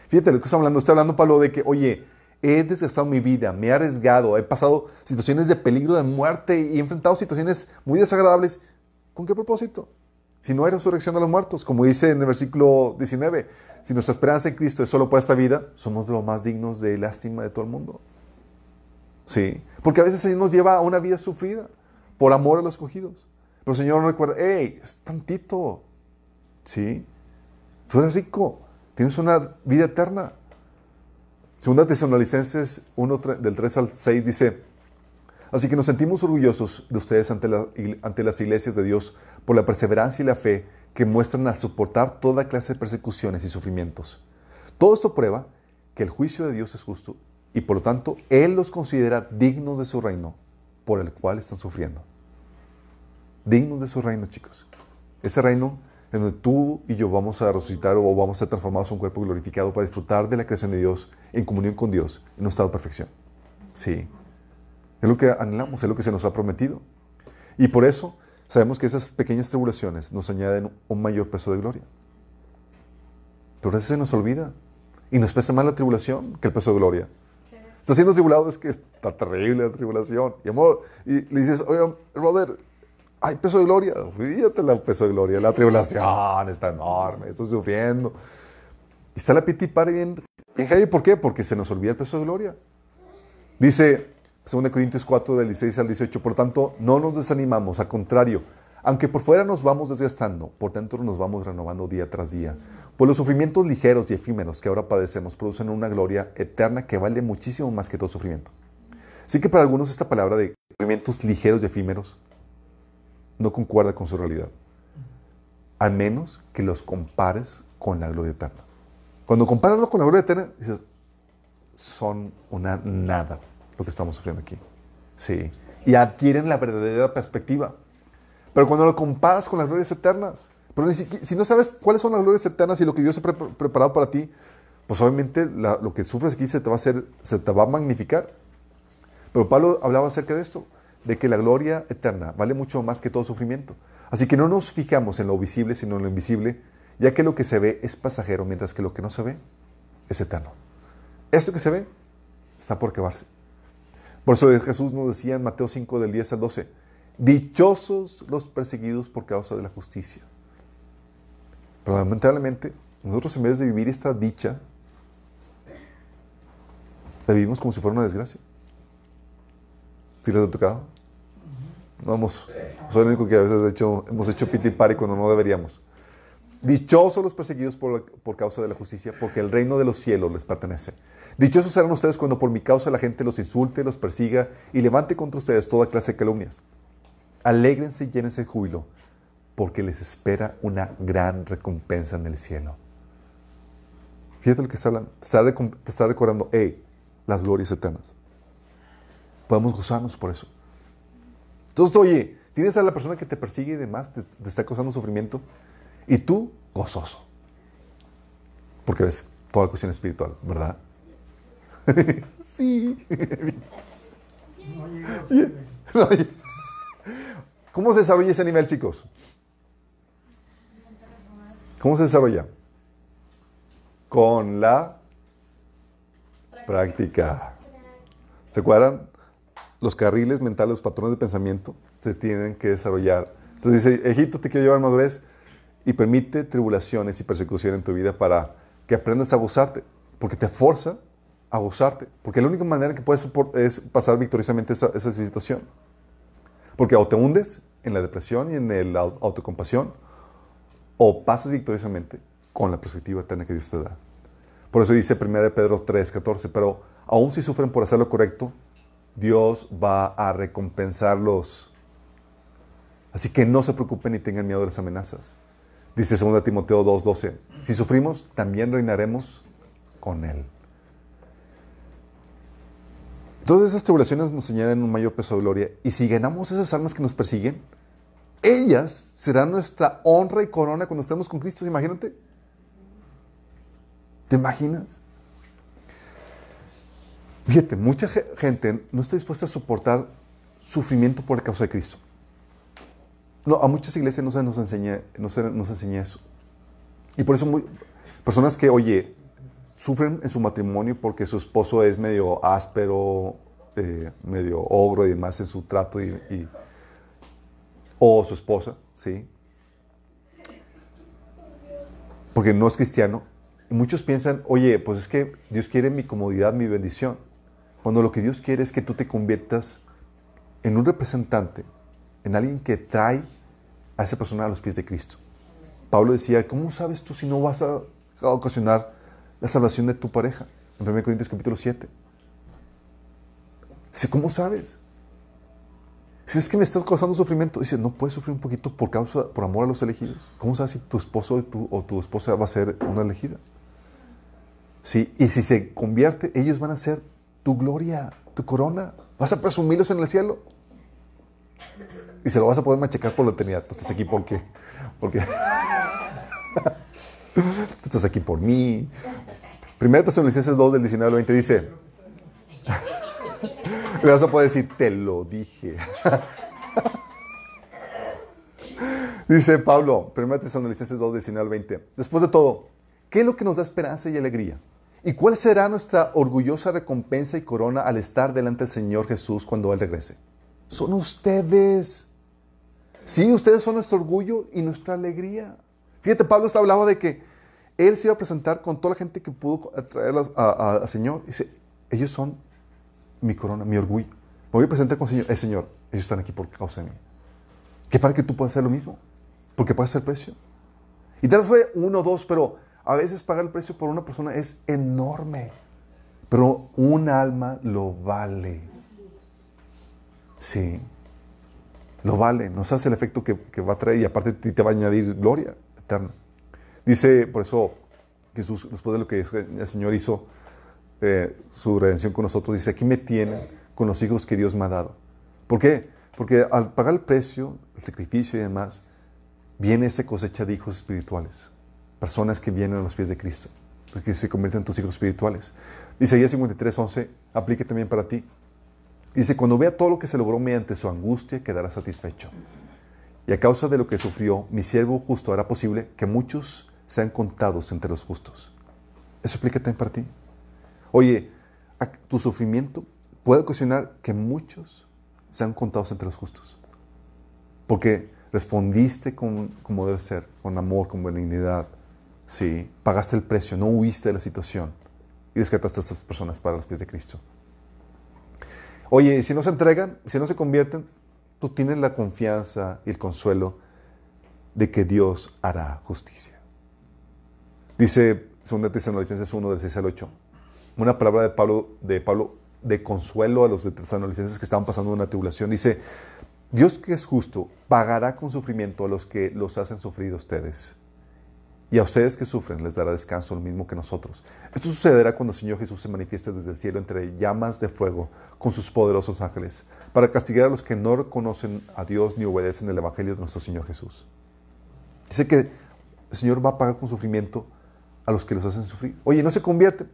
Fíjate lo que está hablando Pablo de que, oye, he desgastado mi vida, me he arriesgado, he pasado situaciones de peligro de muerte y he enfrentado situaciones muy desagradables. ¿Con qué propósito? Si no hay resurrección de los muertos, como dice en el versículo 19, si nuestra esperanza en Cristo es solo para esta vida, somos los más dignos de lástima de todo el mundo. ¿Sí? Porque a veces el Señor nos lleva a una vida sufrida por amor a los escogidos. Pero el Señor nos recuerda, hey, es tantito. ¿Sí? Tú eres rico, tienes una vida eterna. 2 Tesalonicenses 1, del 3 al 6 dice, así que nos sentimos orgullosos de ustedes ante las iglesias de Dios por la perseverancia y la fe que muestran al soportar toda clase de persecuciones y sufrimientos. Todo esto prueba que el juicio de Dios es justo y por lo tanto Él los considera dignos de su reino por el cual están sufriendo. Dignos de su reino, chicos. Ese reino en donde tú y yo vamos a resucitar o vamos a ser transformados en un cuerpo glorificado para disfrutar de la creación de Dios en comunión con Dios, en un estado de perfección. Sí. Es lo que anhelamos, es lo que se nos ha prometido. Y por eso sabemos que esas pequeñas tribulaciones nos añaden un mayor peso de gloria. Pero a veces se nos olvida y nos pesa más la tribulación que el peso de gloria. Sí. Estás siendo tribulado, es que está terrible la tribulación. Y, amor, y le dices, oye, brother, hay peso de gloria. Fíjate el peso de gloria. La tribulación está enorme, estoy sufriendo. Y está la piti pari bien heavy. ¿Por qué? Porque se nos olvida el peso de gloria. Dice 2 Corintios 4, del 16 al 18, por tanto, no nos desanimamos, al contrario, aunque por fuera nos vamos desgastando, por dentro nos vamos renovando día tras día. Pues los sufrimientos ligeros y efímeros que ahora padecemos producen una gloria eterna que vale muchísimo más que todo sufrimiento. Así que para algunos esta palabra de sufrimientos ligeros y efímeros no concuerda con su realidad, al menos que los compares con la gloria eterna. Cuando comparaslo con la gloria eterna, dices, son una nada lo que estamos sufriendo aquí. Sí. Y adquieren la verdadera perspectiva. Pero cuando lo comparas con las glorias eternas, pero si no sabes cuáles son las glorias eternas y lo que Dios ha preparado para ti, pues obviamente lo que sufres aquí se te va a magnificar. Pero Pablo hablaba acerca de esto, de que la gloria eterna vale mucho más que todo sufrimiento. Así que no nos fijamos en lo visible, sino en lo invisible, ya que lo que se ve es pasajero, mientras que lo que no se ve es eterno. Esto que se ve está por acabarse. Por eso Jesús nos decía en Mateo 5, del 10 al 12, dichosos los perseguidos por causa de la justicia. Pero lamentablemente, nosotros en vez de vivir esta dicha, la vivimos como si fuera una desgracia. ¿Sí les ha tocado? No, vamos, soy el único que a veces hemos hecho piti pari cuando no deberíamos. Dichosos los perseguidos por causa de la justicia, porque el reino de los cielos les pertenece. Dichosos serán ustedes cuando por mi causa la gente los insulte, los persiga y levante contra ustedes toda clase de calumnias. Alégrense y llénense de júbilo, porque les espera una gran recompensa en el cielo. Fíjate lo que está hablando. Te está recordando, hey, las glorias eternas. Podemos gozarnos por eso. Entonces, oye, tienes a la persona que te persigue y demás, te está causando sufrimiento, y tú, gozoso. Porque ves toda la cuestión espiritual, ¿verdad? Sí. ¿Cómo se desarrolla ese nivel, chicos? ¿Cómo se desarrolla? Con la práctica. ¿Se acuerdan? Los carriles mentales, los patrones de pensamiento se tienen que desarrollar. Entonces dice, hijito, te quiero llevar a madurez y permite tribulaciones y persecución en tu vida para que aprendas a gozarte, porque te forza a gozarte, porque la única manera que puedes es pasar victoriosamente esa situación, porque o te hundes en la depresión y en la autocompasión, o pasas victoriosamente con la perspectiva eterna que Dios te da. Por eso dice 1 Pedro 3, 14, pero aun si sufren por hacer lo correcto, Dios va a recompensarlos. Así que no se preocupen ni tengan miedo de las amenazas. Dice 2 Timoteo 2, 12, si sufrimos, también reinaremos con Él. Todas esas tribulaciones nos añaden un mayor peso de gloria. Y si ganamos esas almas que nos persiguen, ellas serán nuestra honra y corona cuando estemos con Cristo. Imagínate. ¿Te imaginas? Fíjate, mucha gente no está dispuesta a soportar sufrimiento por causa de Cristo. No, a muchas iglesias no se nos enseña, eso. Y por eso personas que, oye, sufren en su matrimonio porque su esposo es medio áspero, medio ogro y demás en su trato, o su esposa, ¿sí? Porque no es cristiano. Y muchos piensan, oye, pues es que Dios quiere mi comodidad, mi bendición. Cuando lo que Dios quiere es que tú te conviertas en un representante, en alguien que trae a esa persona a los pies de Cristo. Pablo decía, ¿cómo sabes tú si no vas a ocasionar la salvación de tu pareja? En 1 Corintios capítulo 7. Dice, ¿cómo sabes? Si es que me estás causando sufrimiento. Dice, ¿no puedes sufrir un poquito por amor a los elegidos? ¿Cómo sabes si tu esposo o tu esposa va a ser una elegida? Sí, y si se convierte, ellos van a ser tu gloria, tu corona. Vas a presumirlos en el cielo. Y se lo vas a poder machacar por la eternidad. Tú estás aquí porque tú estás aquí por mí. 1 Tesalonicenses 2 del 19 al 20 dice, le vas a poder decir, te lo dije. Dice Pablo, 1 Tesalonicenses 2 del 19 al 20. Después de todo, ¿qué es lo que nos da esperanza y alegría? ¿Y cuál será nuestra orgullosa recompensa y corona al estar delante del Señor Jesús cuando Él regrese? Son ustedes. Sí, ustedes son nuestro orgullo y nuestra alegría. Fíjate, Pablo está hablando de que él se iba a presentar con toda la gente que pudo traer al Señor. Dice, ellos son mi corona, mi orgullo. Me voy a presentar con el Señor. Señor, ellos están aquí por causa de mí. Que para que tú puedas hacer lo mismo. Porque pagas el precio. Y tal vez fue 1 o 2, pero a veces pagar el precio por una persona es enorme. Pero un alma lo vale. Sí, lo vale, nos hace el efecto que va a traer y aparte te va a añadir gloria eterna. Dice, por eso Jesús, después de lo que el Señor hizo, su redención con nosotros, dice, aquí me tienen con los hijos que Dios me ha dado. ¿Por qué? Porque al pagar el precio, el sacrificio y demás, viene esa cosecha de hijos espirituales, personas que vienen a los pies de Cristo, que se convierten en tus hijos espirituales. Isaías 53:11, aplique también para ti. Dice, cuando vea todo lo que se logró mediante su angustia, quedará satisfecho. Y a causa de lo que sufrió, mi siervo justo hará posible que muchos sean contados entre los justos. Eso aplica también para ti. Oye, tu sufrimiento puede ocasionar que muchos sean contados entre los justos. Porque respondiste como debe ser, con amor, con benignidad. Sí, pagaste el precio, no huiste de la situación. Y rescataste a estas personas para los pies de Cristo. Oye, si no se entregan, si no se convierten, tú tienes la confianza y el consuelo de que Dios hará justicia. Dice 2 Tesalonicenses 1, del 6 al 8. Una palabra de Pablo de consuelo a los tesalonicenses que estaban pasando una tribulación. Dice, Dios que es justo pagará con sufrimiento a los que los hacen sufrir a ustedes. Y a ustedes que sufren les dará descanso, lo mismo que nosotros. Esto sucederá cuando el Señor Jesús se manifieste desde el cielo entre llamas de fuego con sus poderosos ángeles, para castigar a los que no reconocen a Dios ni obedecen el Evangelio de nuestro Señor Jesús. Dice que el Señor va a pagar con sufrimiento a los que los hacen sufrir. Oye, no se convierten.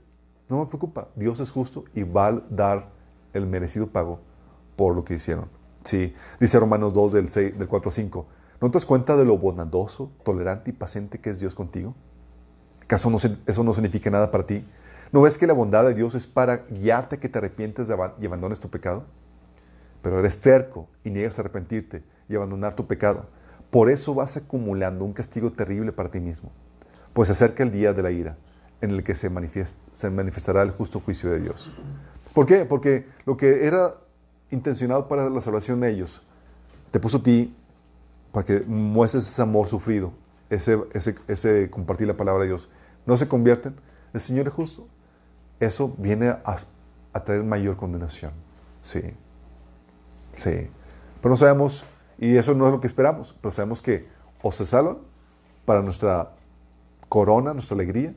No me preocupa. Dios es justo y va a dar el merecido pago por lo que hicieron. Sí. Dice Romanos 2, del 4 al 5. ¿No te das cuenta de lo bondadoso, tolerante y paciente que es Dios contigo? ¿Acaso eso no significa nada para ti? ¿No ves que la bondad de Dios es para guiarte a que te arrepientes y abandones tu pecado? Pero eres terco y niegas a arrepentirte y abandonar tu pecado. Por eso vas acumulando un castigo terrible para ti mismo. Pues se acerca el día de la ira, en el que se manifestará el justo juicio de Dios. ¿Por qué? Porque lo que era intencionado para la salvación de ellos, te puso a ti para que muestres ese amor sufrido, ese compartir la palabra de Dios. No se convierten, el Señor es justo. Eso viene a traer mayor condenación. Sí. Sí. Pero no sabemos, y eso no es lo que esperamos, pero sabemos que o se salvan para nuestra corona, nuestra alegría,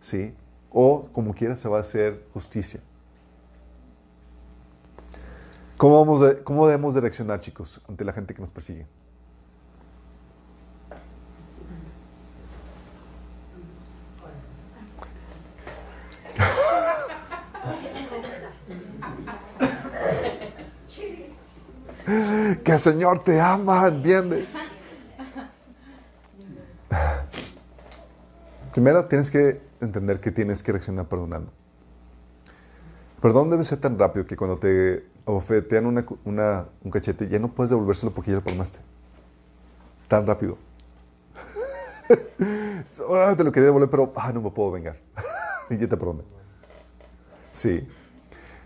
sí, o como quiera se va a hacer justicia. ¿Cómo debemos de reaccionar, chicos, ante la gente que nos persigue? que el Señor te ama, ¿entiendes? Primero tienes que entender que tienes que reaccionar perdonando. Perdón debe ser tan rápido que cuando te ofetean un cachete, ya no puedes devolvérselo porque ya lo perdonaste. Tan rápido. Te lo quería devolver, pero no me puedo vengar. Y ya te perdoné. Sí.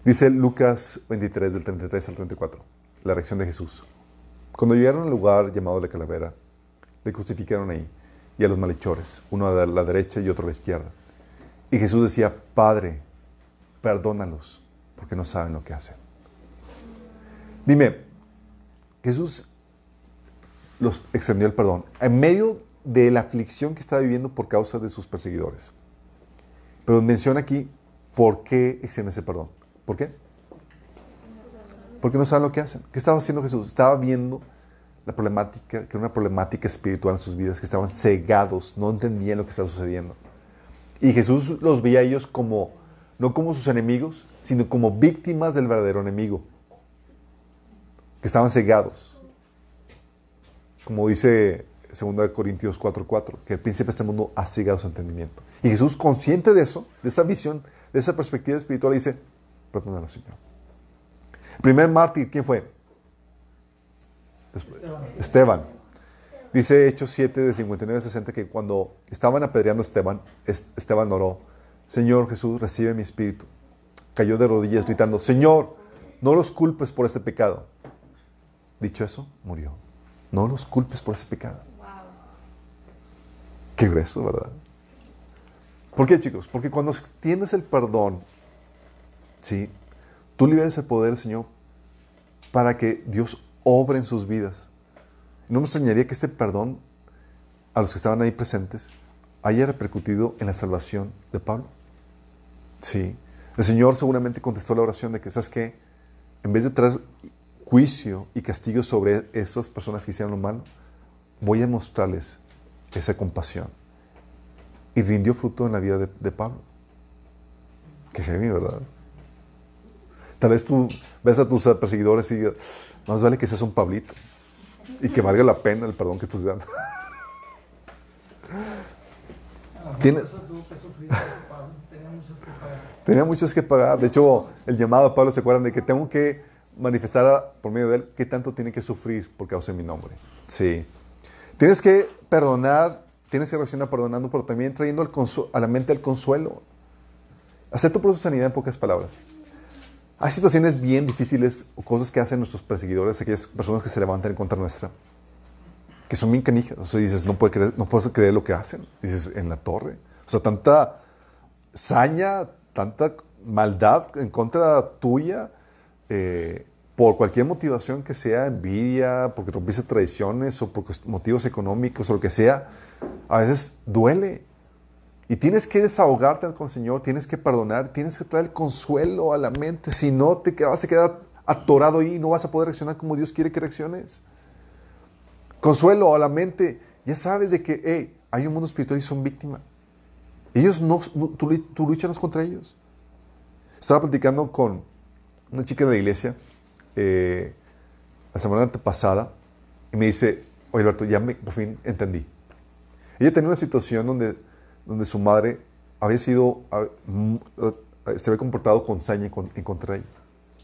Dice Lucas 23, del 33 al 34, la reacción de Jesús. Cuando llegaron al lugar llamado la Calavera, le crucificaron ahí, y a los malhechores, uno a la derecha y otro a la izquierda. Y Jesús decía, Padre, perdónalos, porque no saben lo que hacen. Dime, Jesús los extendió el perdón en medio de la aflicción que estaba viviendo por causa de sus perseguidores. Pero menciona aquí, ¿por qué extiende ese perdón? ¿Por qué? Porque no saben lo que hacen. ¿Qué estaba haciendo Jesús? Estaba viendo la problemática, que era una problemática espiritual en sus vidas, que estaban cegados, no entendían lo que estaba sucediendo. Y Jesús los veía a ellos como, no como sus enemigos, sino como víctimas del verdadero enemigo. Que estaban cegados. Como dice 2 Corintios 4:4, que el príncipe de este mundo ha cegado su entendimiento. Y Jesús, consciente de eso, de esa visión, de esa perspectiva espiritual, dice, perdónalo, Señor. El primer mártir, ¿quién fue? Esteban. Dice Hechos 7, de 59 a 60, que cuando estaban apedreando a Esteban, Esteban oró, Señor Jesús, recibe mi espíritu. Cayó de rodillas gritando, Señor, no los culpes por este pecado. Dicho eso, murió. No los culpes por ese pecado. Wow. Qué grueso, ¿verdad? ¿Por qué, chicos? Porque cuando extiendes el perdón, ¿sí? Tú liberas el poder del Señor para que Dios obre en sus vidas. No me extrañaría que este perdón a los que estaban ahí presentes haya repercutido en la salvación de Pablo. Sí. El Señor seguramente contestó la oración de que, ¿sabes qué? En vez de traer juicio y castigo sobre esas personas que hicieron lo malo, voy a mostrarles esa compasión. Y rindió fruto en la vida de Pablo. Qué heavy, ¿verdad? Tal vez tú ves a tus perseguidores y más vale que seas un Pablito y que valga la pena el perdón que estás dando. Tenía muchas que pagar. De hecho, el llamado a Pablo, ¿se acuerdan? De que tengo que manifestar por medio de él qué tanto tiene que sufrir por causa de mi nombre. Sí. Tienes que perdonar, tienes que reaccionar perdonando, pero también trayendo a la mente el consuelo. Acepto por su sanidad en pocas palabras. Hay situaciones bien difíciles o cosas que hacen nuestros perseguidores, aquellas personas que se levantan en contra nuestra, que son bien canijas. O sea, dices, no puedes creer lo que hacen. Dices, en la torre. O sea, tanta saña, tanta maldad en contra tuya, por cualquier motivación que sea, envidia, porque rompiste tradiciones o por motivos económicos o lo que sea. A veces duele. Y tienes que desahogarte con el Señor, tienes que perdonar, tienes que traer consuelo a la mente. Si no, te vas a quedar atorado ahí y no vas a poder reaccionar como Dios quiere que reacciones. Consuelo a la mente. Ya sabes de que hay un mundo espiritual y son víctimas. Ellos tú luchas contra ellos. Estaba platicando con una chica de la iglesia la semana pasada y me dice, oye Alberto, por fin entendí. Ella tenía una situación donde su madre había sido, se había comportado con saña en contra ella.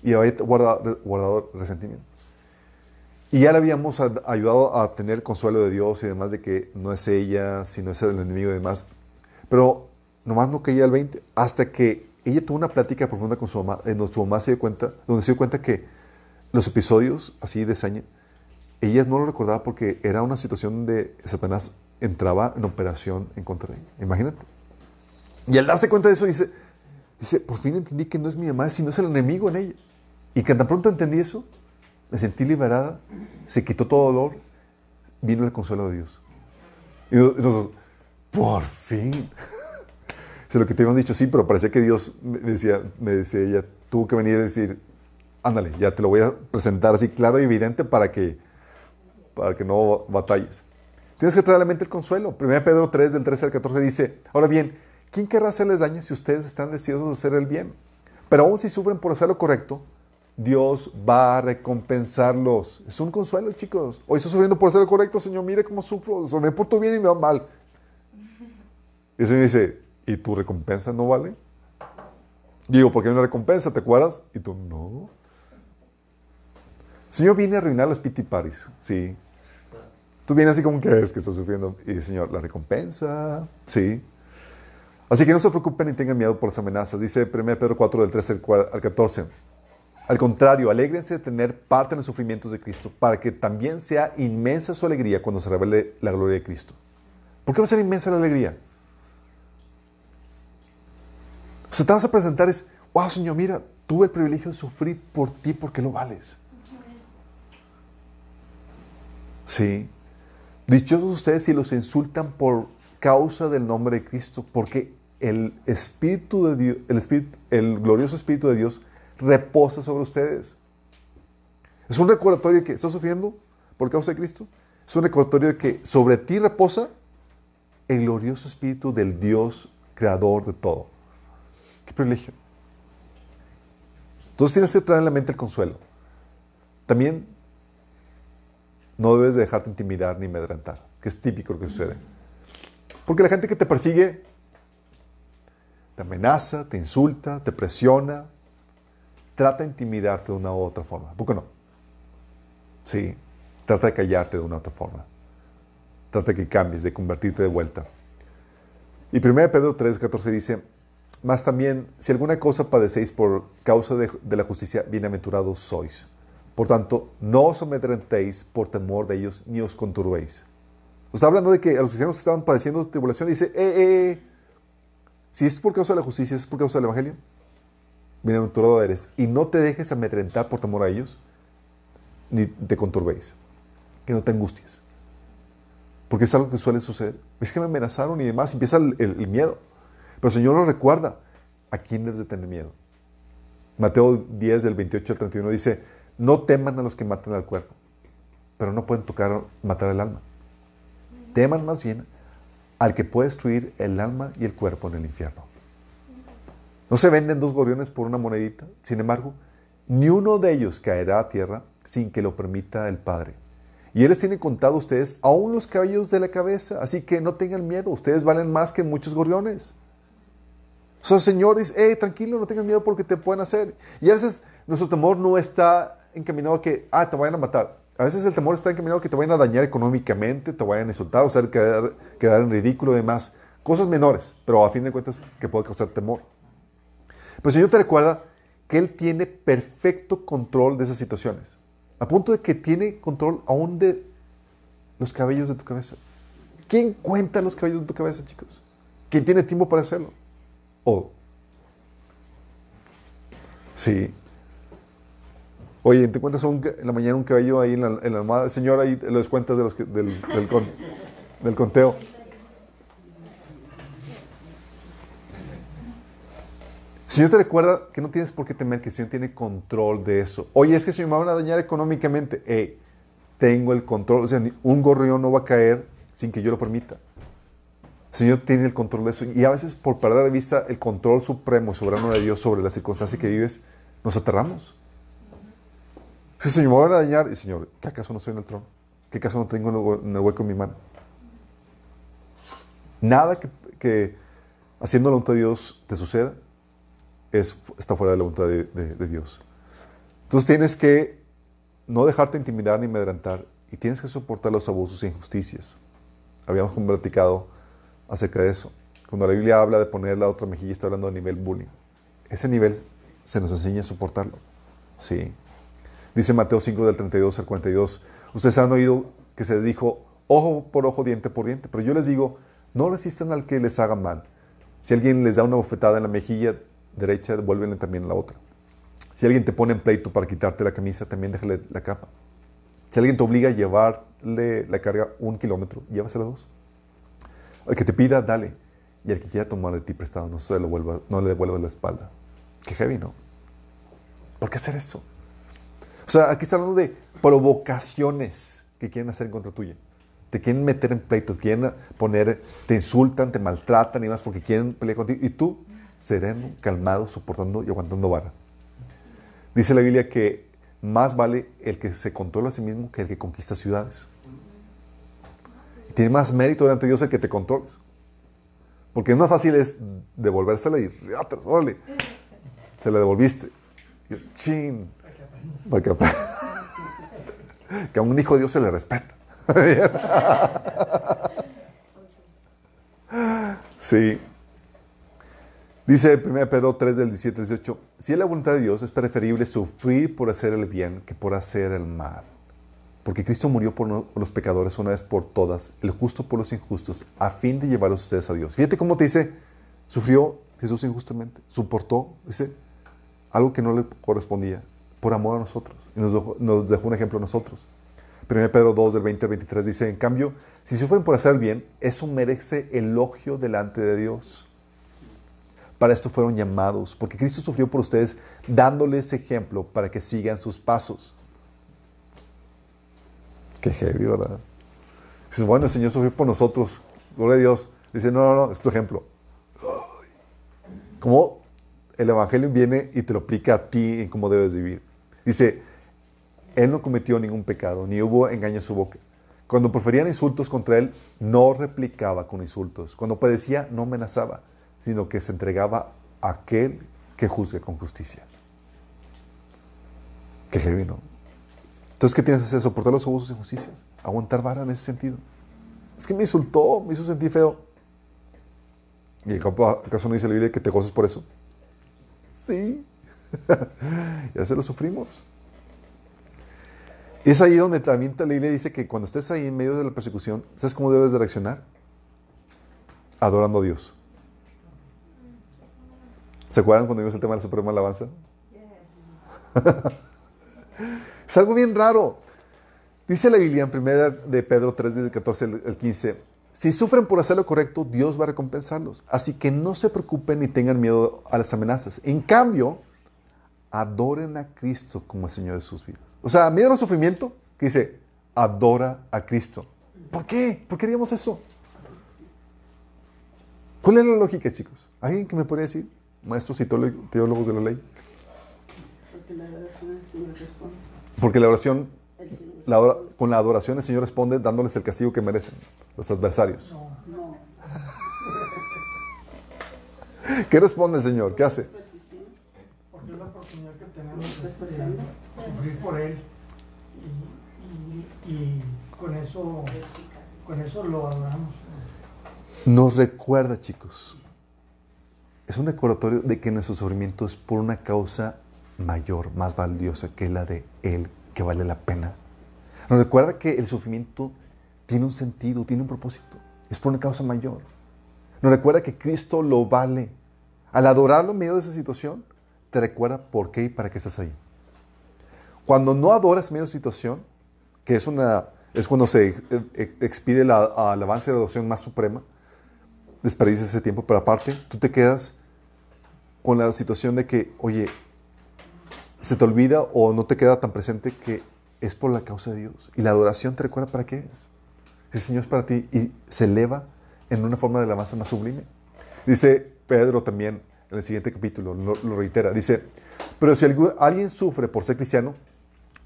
Y había guardado resentimiento. Y ya le habíamos ayudado a tener consuelo de Dios y demás, de que no es ella, sino es el enemigo y demás. Pero nomás no caía el 20, hasta que ella tuvo una plática profunda con su mamá. Su mamá se dio cuenta, donde se dio cuenta que los episodios así de saña, ella no lo recordaba porque era una situación de Satanás entraba en operación en contra de ella. Imagínate. Y al darse cuenta de eso, dice, por fin entendí que no es mi mamá, sino es el enemigo en ella. Y que tan pronto entendí eso, me sentí liberada, se quitó todo dolor, vino el consuelo de Dios. Y nosotros, por fin. Lo que te habían dicho, sí, pero parecía que Dios me decía ella, tuvo que venir a decir, ándale, ya te lo voy a presentar así claro y evidente para que no batalles. Tienes que traer a la mente el consuelo. 1 Pedro 3, del 13 al 14 dice, ahora bien, ¿quién querrá hacerles daño si ustedes están deseosos de hacer el bien? Pero aun si sufren por hacer lo correcto, Dios va a recompensarlos. Es un consuelo, chicos. Hoy estoy sufriendo por hacer lo correcto, Señor. Mire cómo sufro. Me porto bien y me va mal. Y el Señor dice, ¿y tu recompensa no vale? Digo, porque hay una recompensa, ¿te acuerdas? Y tú, no. El Señor viene a arruinar las piti paris, sí. Tú vienes así como que es que estás sufriendo. Y el Señor, la recompensa, sí. Así que no se preocupen ni tengan miedo por las amenazas. Dice 1 Pedro 4, del 13 al 14. Al contrario, alégrense de tener parte en los sufrimientos de Cristo para que también sea inmensa su alegría cuando se revele la gloria de Cristo. ¿Por qué va a ser inmensa la alegría? O sea, te vas a presentar es, wow, Señor, mira, tuve el privilegio de sufrir por ti porque lo vales. Sí. Dichosos ustedes si los insultan por causa del nombre de Cristo, porque el Espíritu de Dios, el glorioso Espíritu de Dios reposa sobre ustedes. Es un recordatorio de que estás sufriendo por causa de Cristo. Es un recordatorio de que sobre ti reposa el glorioso Espíritu del Dios creador de todo. Qué privilegio. Entonces tienes que traer en la mente el consuelo. También no debes de dejarte intimidar ni amedrentar, que es típico lo que sucede. Porque la gente que te persigue, te amenaza, te insulta, te presiona, trata de intimidarte de una u otra forma. ¿Por qué no? Sí, trata de callarte de una u otra forma. Trata de que cambies, de convertirte de vuelta. Y 1 Pedro 3:14 dice, más también, si alguna cosa padecéis por causa de la justicia, bienaventurados sois. Por tanto, no os amedrentéis por temor de ellos, ni os conturbéis. Está hablando de que a los cristianos que estaban padeciendo tribulación, dice, si es por causa de la justicia, es por causa del Evangelio, bienaventurado eres, y no te dejes amedrentar por temor a ellos, ni te conturbéis, que no te angusties. Porque es algo que suele suceder. Es que me amenazaron y demás, empieza el miedo. Pero el Señor nos recuerda, ¿a quién debes de tener miedo? Mateo 10, del 28 al 31, dice, no teman a los que matan al cuerpo, pero no pueden matar el alma. Teman más bien al que puede destruir el alma y el cuerpo en el infierno. No se venden dos gorriones por una monedita. Sin embargo, ni uno de ellos caerá a tierra sin que lo permita el Padre. Y Él les tiene contado a ustedes aún los cabellos de la cabeza. Así que no tengan miedo. Ustedes valen más que muchos gorriones. O sea, señores, tranquilo, no tengan miedo porque te pueden hacer. Y a veces nuestro temor no está encaminado a que, te vayan a matar. A veces el temor está encaminado a que te vayan a dañar económicamente, te vayan a insultar, o sea, quedar en ridículo y demás. Cosas menores, pero a fin de cuentas que puede causar temor. Pero el Señor te recuerda que Él tiene perfecto control de esas situaciones. A punto de que tiene control aún de los cabellos de tu cabeza. ¿Quién cuenta los cabellos de tu cabeza, chicos? ¿Quién tiene tiempo para hacerlo? Oh. Sí. Oye, ¿te cuentas en la mañana un cabello ahí en la almohada? Señor, ahí lo descuentas del conteo. Señor te recuerda que no tienes por qué temer, que el Señor tiene control de eso. Oye, es que si me van a dañar económicamente, tengo el control. O sea, un gorrión no va a caer sin que yo lo permita. El Señor tiene el control de eso. Y a veces, por perder de vista el control supremo, soberano de Dios sobre las circunstancias que vives, nos aterramos. Si Señor, me van a dañar, y Señor, ¿qué acaso no estoy en el trono? ¿Qué acaso no tengo en el hueco en mi mano? Nada que haciendo la voluntad de Dios te suceda está fuera de la voluntad de Dios. Entonces tienes que no dejarte intimidar ni amedrentar y tienes que soportar los abusos e injusticias. Habíamos platicado acerca de eso. Cuando la Biblia habla de poner la otra mejilla, está hablando a nivel bullying. Ese nivel se nos enseña a soportarlo. Sí. Dice Mateo 5, del 32 al 42. Ustedes han oído que se dijo, ojo por ojo, diente por diente. Pero yo les digo, no resistan al que les haga mal. Si alguien les da una bofetada en la mejilla derecha, devuélvenle también la otra. Si alguien te pone en pleito para quitarte la camisa, también déjale la capa. Si alguien te obliga a llevarle la carga 1 kilómetro, llévasela 2. Al que te pida, dale. Y al que quiera tomar de ti prestado, no le devuelvas la espalda. Qué heavy, ¿no? ¿Por qué hacer esto? O sea, aquí está hablando de provocaciones que quieren hacer en contra tuya. Te quieren meter en pleitos, te quieren poner, te insultan, te maltratan y más porque quieren pelear contigo. Y tú, sereno, calmado, soportando y aguantando vara. Dice la Biblia que más vale el que se controla a sí mismo que el que conquista ciudades. Y tiene más mérito delante de Dios el que te controles. Porque es más fácil es devolvérsela y ¡riatas! ¡Órale! Se la devolviste. Y, ¡chin! Para que aprendas. Que a un hijo de Dios se le respeta. Sí. Dice 1 Pedro 3 del 17 al 18, si es la voluntad de Dios, es preferible sufrir por hacer el bien que por hacer el mal. Porque Cristo murió por los pecadores una vez por todas, el justo por los injustos, a fin de llevarlos ustedes a Dios. Fíjate cómo te dice, sufrió Jesús injustamente, soportó, dice, algo que no le correspondía, por amor a nosotros. Y nos dejó un ejemplo a nosotros. 1 Pedro 2 del 20 al 23 dice, en cambio, si sufren por hacer el bien, eso merece elogio delante de Dios. Para esto fueron llamados, porque Cristo sufrió por ustedes, dándoles ejemplo para que sigan sus pasos. Qué heavy, ¿verdad? Dices, bueno, el Señor sufrió por nosotros, gloria a Dios. Dice, no, no, no, es tu ejemplo. Como el Evangelio viene y te lo aplica a ti en cómo debes vivir. Dice, Él no cometió ningún pecado, ni hubo engaño en su boca. Cuando proferían insultos contra Él, no replicaba con insultos. Cuando padecía, no amenazaba, sino que se entregaba a aquel que juzgue con justicia. Qué heavy, ¿no? Entonces, ¿qué tienes que hacer? Soportar los abusos e injusticias. Aguantar vara en ese sentido. Es que me insultó, me hizo sentir feo. ¿Y acaso no dice la Biblia que te goces por eso? Sí. Ya se lo sufrimos. Y es ahí donde también la Biblia dice que cuando estés ahí en medio de la persecución, ¿sabes cómo debes de reaccionar? Adorando a Dios. ¿Se acuerdan cuando vimos el tema de la Suprema Alabanza? Sí. Es algo bien raro. Dice la Biblia en 1 de Pedro 3, del 14 al 15, si sufren por hacer lo correcto, Dios va a recompensarlos. Así que no se preocupen ni tengan miedo a las amenazas. En cambio, adoren a Cristo como el Señor de sus vidas. O sea, a medio del sufrimiento, que dice, adora a Cristo. ¿Por qué? ¿Por qué haríamos eso? ¿Cuál es la lógica, chicos? ¿Alguien que me podría decir? Maestros y teólogos de la ley. Porque la adoración el Señor responde. Porque la oración, con la adoración el Señor responde dándoles el castigo que merecen los adversarios. No. ¿Qué responde el Señor? ¿Qué hace? Porque es la oportunidad que tenemos de sufrir por Él y con eso lo adoramos. Nos recuerda, chicos. Es un recordatorio de que nuestro sufrimiento es por una causa mayor, más valiosa que la de Él, que vale la pena. Nos recuerda que el sufrimiento tiene un sentido, tiene un propósito. Es por una causa mayor. Nos recuerda que Cristo lo vale. Al adorarlo en medio de esa situación, te recuerda por qué y para qué estás ahí. Cuando no adoras en medio de esa situación, que es cuando se expide la alabanza de la adoración más suprema, desperdicias ese tiempo, pero aparte, tú te quedas con la situación de que, oye, se te olvida o no te queda tan presente que es por la causa de Dios. Y la adoración te recuerda para qué es. El Señor es para ti y se eleva en una forma de alabanza más sublime. Dice Pedro también, en el siguiente capítulo, lo reitera. Dice, pero si alguien sufre por ser cristiano,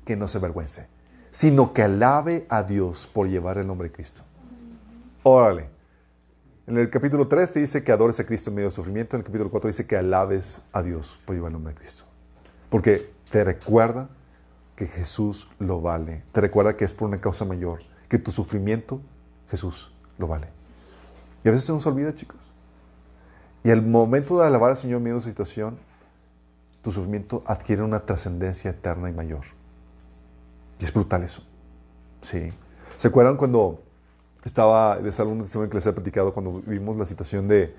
que no se avergüence, sino que alabe a Dios por llevar el nombre de Cristo. Órale. En el capítulo 3 te dice que adores a Cristo en medio del sufrimiento. En el capítulo 4 dice que alabes a Dios por llevar el nombre de Cristo. Porque te recuerda que Jesús lo vale. Te recuerda que es por una causa mayor. Que tu sufrimiento, Jesús lo vale. Y a veces se nos olvida, chicos. Y al momento de alabar al Señor en medio de esa situación, tu sufrimiento adquiere una trascendencia eterna y mayor. Y es brutal eso. Sí. ¿Se acuerdan cuando... les hago un testimonio que les he platicado cuando vimos la situación fue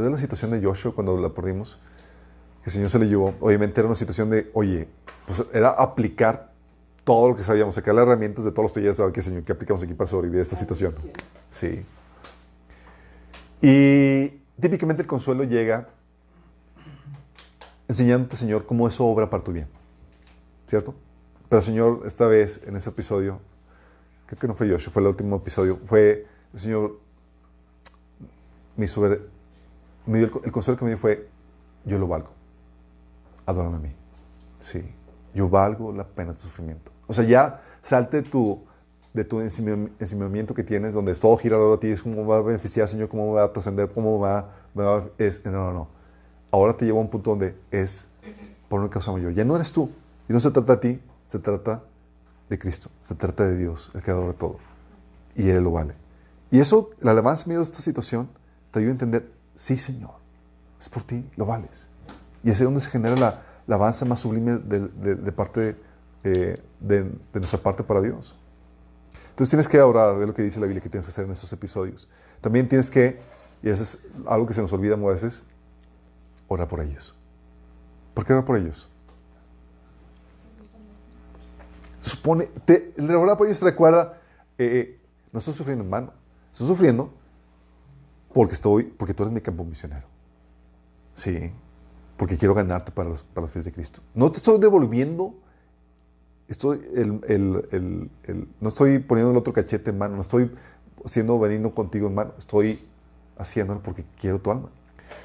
de la situación de Joshua cuando la perdimos, que el Señor se le llevó. Obviamente era una situación de, oye, pues era aplicar todo lo que sabíamos, sacar las herramientas de todos los talleres, saber qué, Señor, qué aplicamos aquí para sobrevivir a esta situación. Sí. Y típicamente el consuelo llega enseñándote, Señor, cómo eso obra para tu bien. ¿Cierto? Pero Señor, esta vez, en ese episodio, creo que no fue Joshua, fue el último episodio, fue, el Señor, me dio el consuelo que me dio fue, yo lo valgo. Adórame a mí. Sí, yo valgo la pena de tu sufrimiento. O sea, ya salte de tu ensimismamiento que tienes, donde todo gira alrededor de ti, es cómo me va a beneficiar, Señor, cómo me va a trascender, cómo me va a... No. Ahora te llevo a un punto donde es por lo que causamos yo. Ya no eres tú. Y no se trata de ti, se trata de Cristo. Se trata de Dios, el creador de todo. Y Él lo vale. Y eso, la alabanza en medio de esta situación, te ayuda a entender, sí, Señor, es por ti, lo vales. Y es ahí donde se genera la alabanza más sublime de nuestra parte para Dios. Entonces tienes que orar, de lo que dice la Biblia que tienes que hacer en estos episodios. También tienes que, y eso es algo que se nos olvida a veces, orar por ellos. ¿Por qué orar por ellos? Supone, el orar por ellos te recuerda, no estoy sufriendo en vano, estoy sufriendo porque tú eres mi campo misionero. Sí, porque quiero ganarte para los pies de Cristo. No te estoy devolviendo, no estoy poniendo el otro cachete en mano, no estoy siendo benigno contigo en mano, estoy haciéndolo porque quiero tu alma.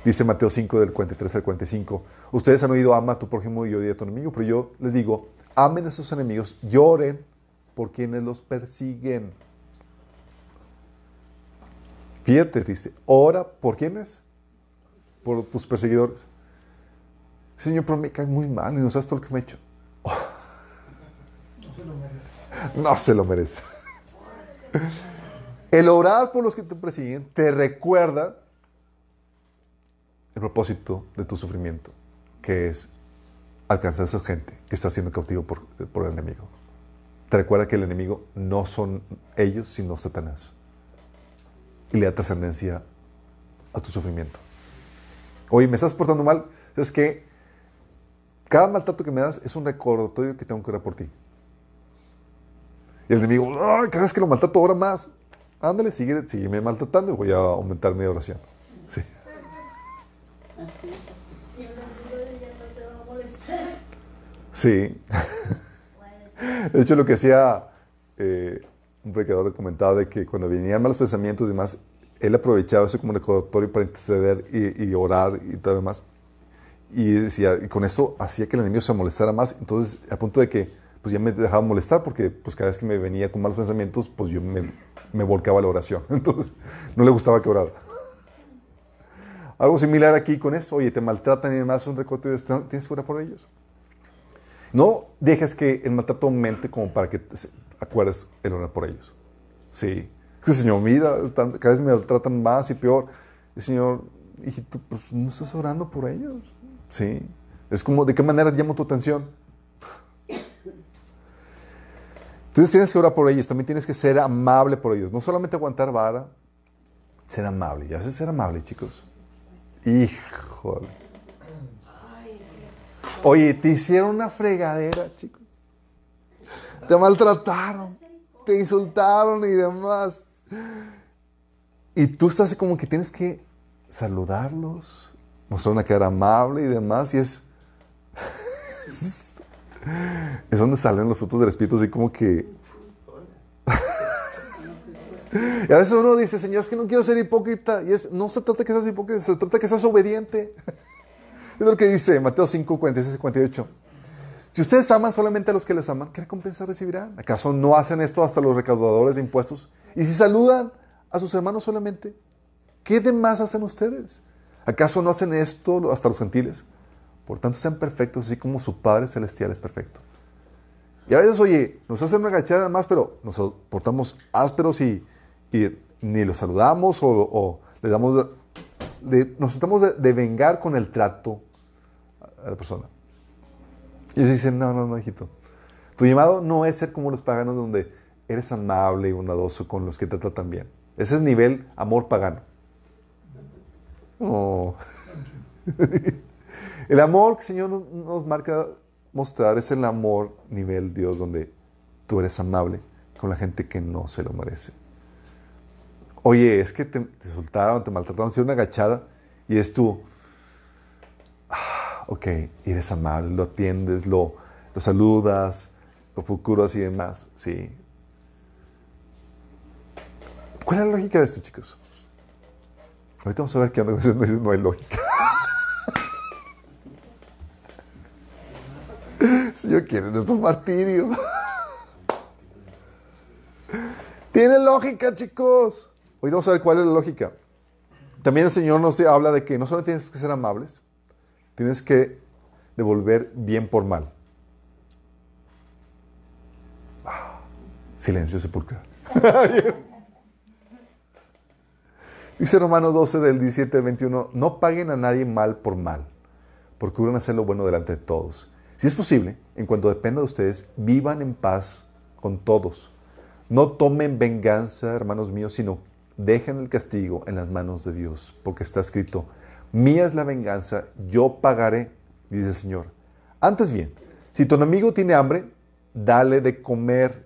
Dice Mateo 5, del 43 al 45, ustedes han oído, ama a tu prójimo y odia a tu enemigo, pero yo les digo, amen a sus enemigos, lloren por quienes los persiguen. Fíjate, dice, ora por quienes, por tus perseguidores. Señor, pero me cae muy mal y no sabes todo lo que me he hecho. Oh. No se lo merece. No se lo merece. El orar por los que te persiguen te recuerda el propósito de tu sufrimiento, que es alcanzar a esa gente que está siendo cautivo por el enemigo. Te recuerda que el enemigo no son ellos, sino Satanás. Y le da trascendencia a tu sufrimiento. Oye, me estás portando mal. Es que cada maltrato que me das es un recordatorio que tengo que orar por ti. Y el enemigo, cada vez que lo maltrato, ahora más. Ándale, sígueme maltratando y voy a aumentar mi oración. Sí. Sí. De hecho, lo que hacía un predicador comentaba de que cuando venían malos pensamientos y demás, él aprovechaba eso como recordatorio para interceder y orar y todo lo demás. Y decía, y con eso hacía que el enemigo se molestara más. Entonces, a punto de que pues ya me dejaba molestar, porque pues cada vez que me venía con malos pensamientos, pues yo me volcaba a la oración. Entonces, no le gustaba que orara. Algo similar aquí con eso. Oye, te maltratan y demás, un recorte de Dios. Tienes que orar por ellos. No dejes que el maltrato aumente como para que te acuerdes el orar por ellos. Sí. Es que, Señor, mira, cada vez me maltratan más y peor. Y, Señor, hijito, pues no estás orando por ellos. Sí. Es como, ¿de qué manera llamo tu atención? Entonces tienes que orar por ellos. También tienes que ser amable por ellos. No solamente aguantar vara. Ser amable. Ya sé ser amable, chicos. Híjole. Oye, te hicieron una fregadera, chicos. Te maltrataron. Te insultaron y demás. Y tú estás como que tienes que saludarlos, mostrar una cara amable y demás, y es donde salen los frutos del Espíritu, así como que... Y a veces uno dice, Señor, es que no quiero ser hipócrita, y no se trata que seas hipócrita, se trata que seas obediente. Es lo que dice Mateo 5, 46 y 48. Si ustedes aman solamente a los que les aman, ¿qué recompensa recibirán? ¿Acaso no hacen esto hasta los recaudadores de impuestos? Y si saludan a sus hermanos solamente, ¿qué demás hacen ustedes? ¿Acaso no hacen esto hasta los gentiles? Por tanto, sean perfectos, así como su Padre Celestial es perfecto. Y a veces, oye, nos hacen una gachada más, pero nos portamos ásperos y ni los saludamos o les damos... nos tratamos de vengar con el trato a la persona. Y ellos dicen, no, hijito. Tu llamado no es ser como los paganos, donde eres amable y bondadoso con los que te tratan bien. Ese es nivel amor pagano. Oh. El amor que el Señor nos marca mostrar es el amor nivel Dios, donde tú eres amable con la gente que no se lo merece. Oye, es que te insultaron, te maltrataron, hicieron una agachada y es tú, ok, eres amable, lo atiendes, lo saludas, lo procuras y demás, sí. ¿Cuál es la lógica de esto, chicos? Ahorita vamos a ver qué onda. No hay lógica. Señor quiere nuestro martirio. Tiene lógica, chicos. Hoy vamos a ver cuál es la lógica. También el Señor nos habla de que no solo tienes que ser amables, tienes que devolver bien por mal. Silencio sepulcral. Dice Romanos 12 del 17 al 21, no paguen a nadie mal por mal, procuren hacer lo bueno delante de todos. Si es posible, en cuanto dependa de ustedes, vivan en paz con todos. No tomen venganza, hermanos míos, sino dejen el castigo en las manos de Dios, porque está escrito, mía es la venganza, yo pagaré, dice el Señor. Antes bien, si tu enemigo tiene hambre, dale de comer.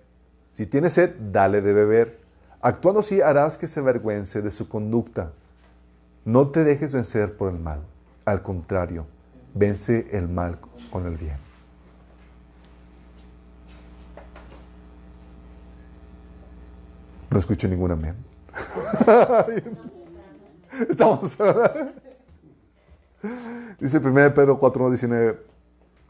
Si tiene sed, dale de beber. Actuando así harás que se avergüence de su conducta. No te dejes vencer por el mal. Al contrario, vence el mal con el bien. No escucho ningún amén. Estamos. Dice 1 Pedro 4:19.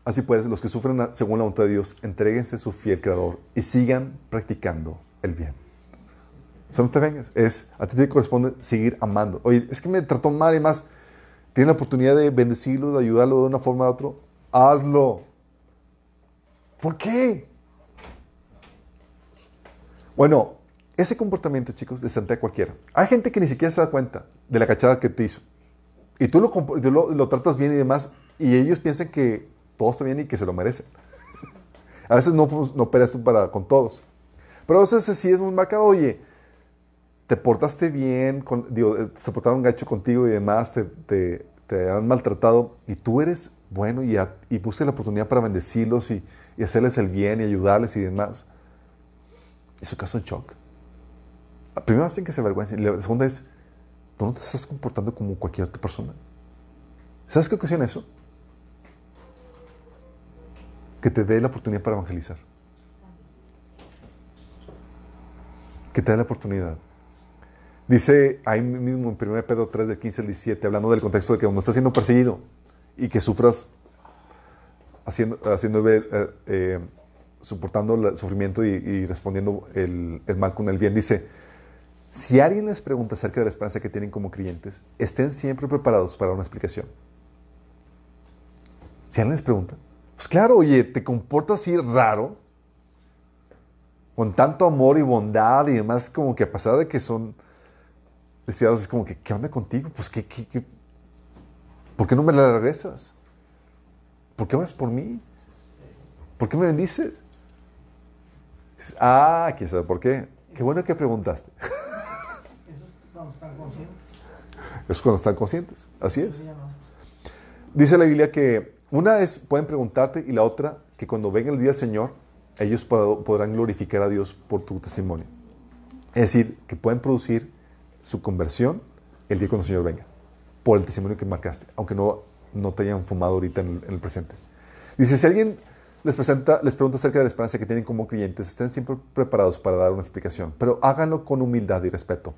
Así pues, los que sufren según la voluntad de Dios, entréguense a su fiel creador y sigan practicando el bien. Eso no te vengas. Es, a ti te corresponde seguir amando. Oye, es que me trató mal y más. Tienes la oportunidad de bendecirlo, de ayudarlo de una forma u otra. Hazlo. ¿Por qué? Bueno, ese comportamiento, chicos, desantea a cualquiera. Hay gente que ni siquiera se da cuenta de la cachada que te hizo. Y tú lo tratas bien y demás, y ellos piensan que todo está bien y que se lo merecen. A veces no peleas tú con todos. Pero a veces sí es muy marcado. Oye, te portaste bien, se portaron gacho contigo y demás, te han maltratado y tú eres bueno y buscas la oportunidad para bendecirlos y hacerles el bien y ayudarles y demás. Eso causa un shock. La primera vez en que se avergüencen, la segunda es, tú no te estás comportando como cualquier otra persona. ¿Sabes qué ocasiona eso? Que te dé la oportunidad para evangelizar. Que te dé la oportunidad. Dice ahí mismo en 1 Pedro 3, del 15 al 17, hablando del contexto de que cuando estás siendo perseguido y que sufras soportando el sufrimiento y respondiendo el mal con el bien, dice, si alguien les pregunta acerca de la esperanza que tienen como creyentes, estén siempre preparados para una explicación. Si alguien les pregunta, pues claro, oye, te comportas así raro, con tanto amor y bondad y demás, como que a pesar de que son desviados, es como que, ¿qué onda contigo? Pues, ¿qué? ¿Por qué no me la regresas? ¿Por qué oras por mí? ¿Por qué me bendices? Ah, quién sabe por qué. Qué bueno que preguntaste. Eso es cuando están conscientes. Eso es cuando están conscientes, así es. Dice la Biblia que una es pueden preguntarte y la otra que cuando venga el día del Señor, ellos podrán glorificar a Dios por tu testimonio. Es decir, que pueden producir su conversión el día cuando el Señor venga, por el testimonio que marcaste, aunque no te hayan fumado ahorita en el presente. Dice, si alguien les pregunta acerca de la esperanza que tienen como creyentes, estén siempre preparados para dar una explicación, pero háganlo con humildad y respeto.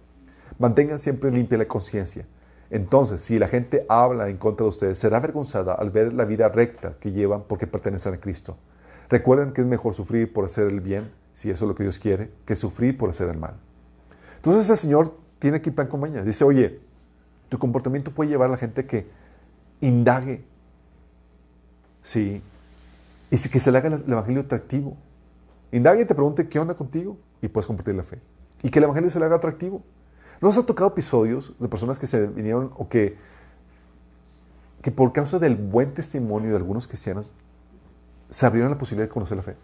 Mantengan siempre limpia la conciencia. Entonces, si la gente habla en contra de ustedes, será avergonzada al ver la vida recta que llevan porque pertenecen a Cristo. Recuerden que es mejor sufrir por hacer el bien, si eso es lo que Dios quiere, que sufrir por hacer el mal. Entonces el Señor tiene aquí plan con maña. Dice, oye, tu comportamiento puede llevar a la gente que indague. Sí. Y que se le haga el evangelio atractivo. Indague y te pregunte, ¿qué onda contigo? Y puedes compartir la fe. Y que el evangelio se le haga atractivo. ¿Nos ha tocado episodios de personas que se vinieron o que por causa del buen testimonio de algunos cristianos se abrieron la posibilidad de conocer la fe?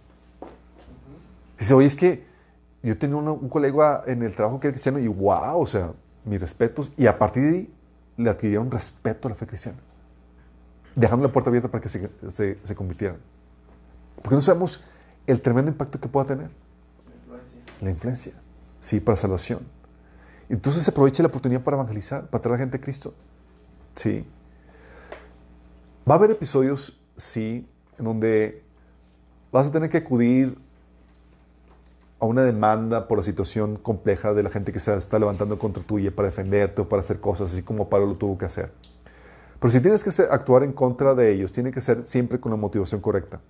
Dice, oye, es que yo tenía un colega en el trabajo que era cristiano y wow, o sea, mis respetos. Y a partir de ahí le adquirieron respeto a la fe cristiana, dejando la puerta abierta para que se convirtieran. Porque no sabemos el tremendo impacto que pueda tener. La influencia. Sí, para salvación. Entonces se aprovecha la oportunidad para evangelizar, para traer a la gente a Cristo. Sí. Va a haber episodios, sí, en donde vas a tener que acudir a una demanda por la situación compleja de la gente que se está levantando contra tuya para defenderte o para hacer cosas, así como Pablo lo tuvo que hacer. Pero si tienes que actuar en contra de ellos, tiene que ser siempre con la motivación correcta.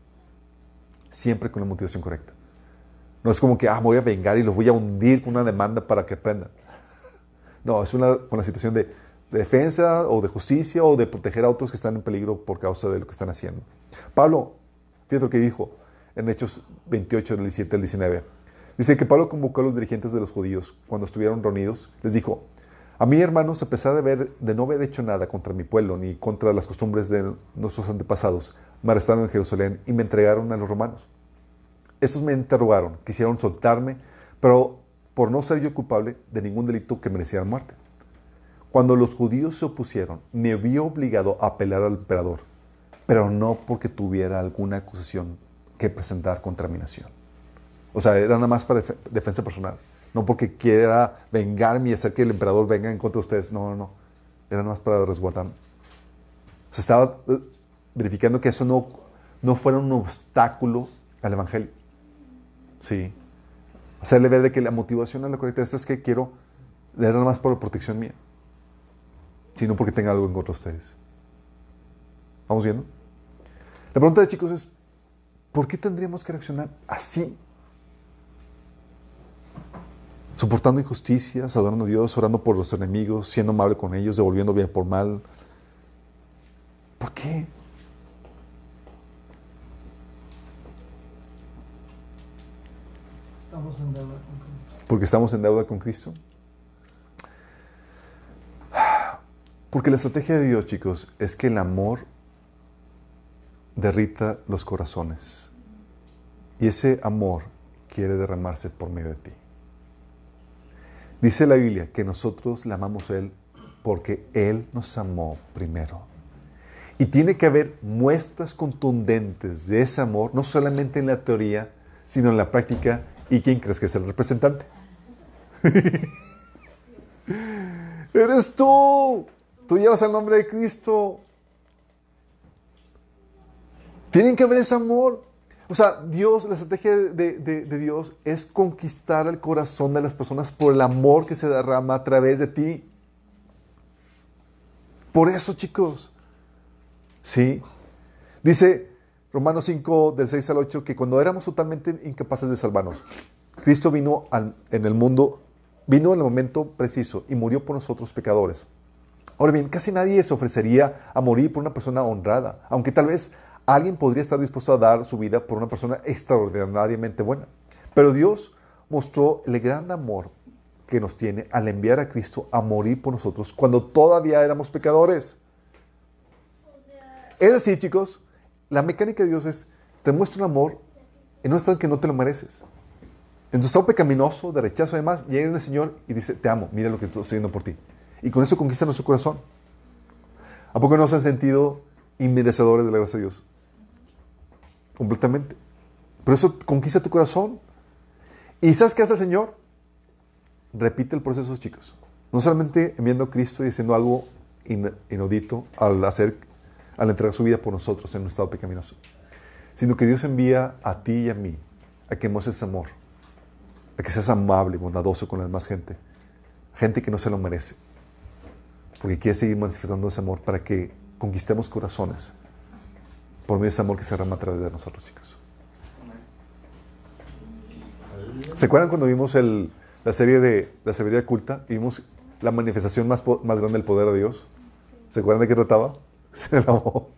siempre con la motivación correcta. No es como que, voy a vengar y los voy a hundir con una demanda para que aprendan. No, es con la situación de defensa o de justicia o de proteger a otros que están en peligro por causa de lo que están haciendo. Pablo, fíjate lo que dijo en Hechos 28, del 17 al 19. Dice que Pablo convocó a los dirigentes de los judíos cuando estuvieron reunidos. Les dijo: a mí, hermanos, a pesar de no haber hecho nada contra mi pueblo ni contra las costumbres de nuestros antepasados, me arrestaron en Jerusalén y me entregaron a los romanos. Estos me interrogaron, quisieron soltarme, pero por no ser yo culpable de ningún delito que mereciera muerte. Cuando los judíos se opusieron, me vi obligado a apelar al emperador, pero no porque tuviera alguna acusación que presentar contra mi nación. O sea, era nada más para defensa personal. No porque quiera vengarme y hacer que el emperador venga en contra de ustedes. No, no, no. Era nada más para resguardarme. Se estaba verificando que eso no fuera un obstáculo al evangelio. Sí. Hacerle ver de que la motivación es la correcta. Es que quiero, era nada más por protección mía, sino porque tenga algo en contra de ustedes. ¿Vamos viendo? La pregunta de chicos es: ¿por qué tendríamos que reaccionar así? Soportando injusticias, adorando a Dios, orando por los enemigos, siendo amable con ellos, devolviendo bien por mal. ¿Por qué? Estamos en deuda con Cristo. Porque estamos en deuda con Cristo. Porque la estrategia de Dios, chicos, es que el amor derrita los corazones. Y ese amor quiere derramarse por medio de ti. Dice la Biblia que nosotros le amamos a Él porque Él nos amó primero. Y tiene que haber muestras contundentes de ese amor, no solamente en la teoría, sino en la práctica. ¿Y quién crees que es el representante? ¡Eres tú! Tú llevas el nombre de Cristo. Tienen que haber ese amor. O sea, Dios, la estrategia de Dios es conquistar el corazón de las personas por el amor que se derrama a través de ti. Por eso, chicos. ¿Sí? Dice Romanos 5, del 6 al 8, que cuando éramos totalmente incapaces de salvarnos, Cristo vino en el mundo, vino en el momento preciso y murió por nosotros pecadores. Ahora bien, casi nadie se ofrecería a morir por una persona honrada, aunque tal vez alguien podría estar dispuesto a dar su vida por una persona extraordinariamente buena. Pero Dios mostró el gran amor que nos tiene al enviar a Cristo a morir por nosotros cuando todavía éramos pecadores. Es decir, chicos, la mecánica de Dios es: te muestra un amor en un estado que no te lo mereces. En tu estado pecaminoso, de rechazo, además, llega el Señor y dice: te amo, mira lo que estoy haciendo por ti. Y con eso conquista nuestro corazón. ¿A poco nos han sentido inmerecedores de la gracia de Dios? Completamente. Pero eso conquista tu corazón. ¿Y sabes qué hace el Señor? Repite el proceso, chicos. No solamente enviando a Cristo y haciendo algo inaudito al entregar su vida por nosotros en un estado pecaminoso, sino que Dios envía a ti y a mí a que muestres amor, a que seas amable, bondadoso con la demás gente, gente que no se lo merece, porque quiere seguir manifestando ese amor para que conquistemos corazones por medio de ese amor que se derrama a través de nosotros, chicos. ¿Se acuerdan cuando vimos la serie de La Severidad Culta y vimos la manifestación más grande del poder de Dios? ¿Se acuerdan de qué trataba? El amor.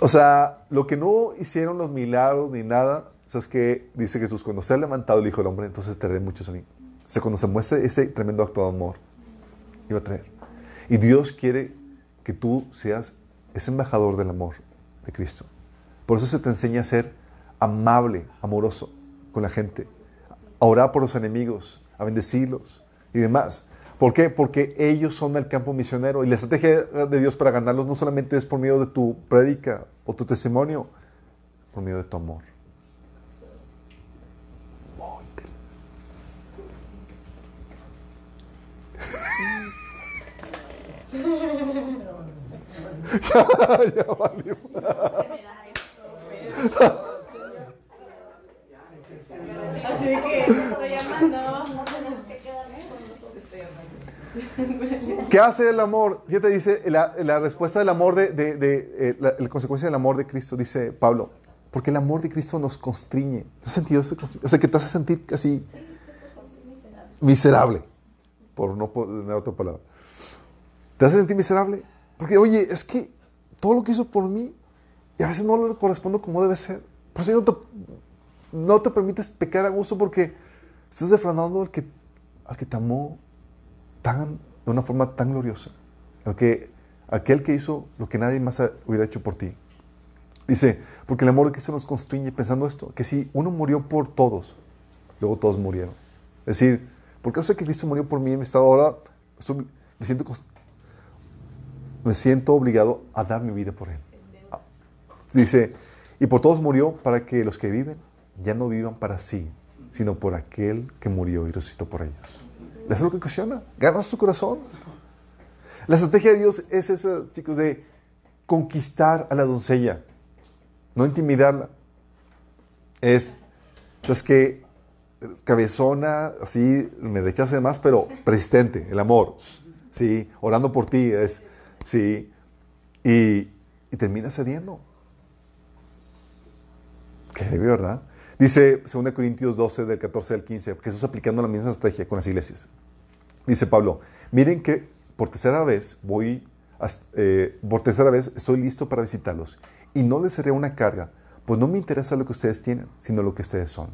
O sea, lo que no hicieron los milagros ni nada, ¿sabes qué? Dice Jesús: cuando se ha levantado el Hijo del Hombre, entonces traeré muchos a mí. O sea, cuando se muestra ese tremendo acto de amor, iba a traer. Y Dios quiere que tú seas ese embajador del amor de Cristo. Por eso se te enseña a ser amable, amoroso con la gente, a orar por los enemigos, a bendecirlos y demás. ¿Por qué? Porque ellos son el campo misionero, y la estrategia de Dios para ganarlos no solamente es por medio de tu prédica o tu testimonio, por medio de tu amor. Ya valió. Así que estoy llamando. No tenemos que quedarme con nosotros. ¿Qué hace el amor? Ya te dice la respuesta del amor, la consecuencia del amor de Cristo, dice Pablo. Porque el amor de Cristo nos constriñe. ¿Te has sentido eso? O sea, que te hace sentir casi miserable. Por no poner otra palabra. Te hace sentir miserable. Porque, oye, es que todo lo que hizo por mí, y a veces no lo correspondo como debe ser. Por eso no te permites pecar a gusto porque estás defraudando al que te amó de una forma tan gloriosa. Aquel que hizo lo que nadie más hubiera hecho por ti. Dice, porque el amor de Cristo nos constriñe pensando esto, que si uno murió por todos, luego todos murieron. Es decir, por causa de que Cristo murió por mí en mi estado, ahora me siento obligado a dar mi vida por Él. Dice, y por todos murió para que los que viven ya no vivan para sí, sino por aquel que murió y resucitó por ellos. Eso es lo que ocasiona, ganas su corazón. La estrategia de Dios es esa, chicos, de conquistar a la doncella, no intimidarla. Es, ¿sabes qué? Cabezona, así, me rechaza de más, pero persistente, el amor, sí, orando por ti, es, sí, y termina cediendo. Qué heavy, ¿verdad? Dice 2 Corintios 12, del 14 al 15, Jesús aplicando la misma estrategia con las iglesias. Dice Pablo, miren que por tercera vez estoy listo para visitarlos y no les seré una carga, pues no me interesa lo que ustedes tienen, sino lo que ustedes son.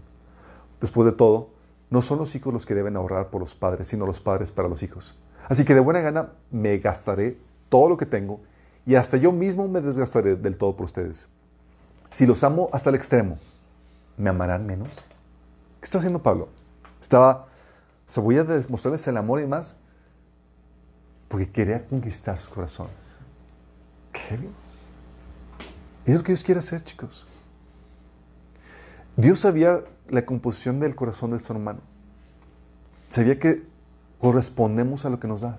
Después de todo, no son los hijos los que deben ahorrar por los padres, sino los padres para los hijos. Así que de buena gana me gastaré todo lo que tengo y hasta yo mismo me desgastaré del todo por ustedes. Si los amo hasta el extremo, ¿me amarán menos? ¿Qué está haciendo Pablo? Se voy a demostrarles el amor y más porque quería conquistar sus corazones. ¿Qué? Es lo que Dios quiere hacer, chicos. Dios sabía la composición del corazón del ser humano. Sabía que correspondemos a lo que nos da.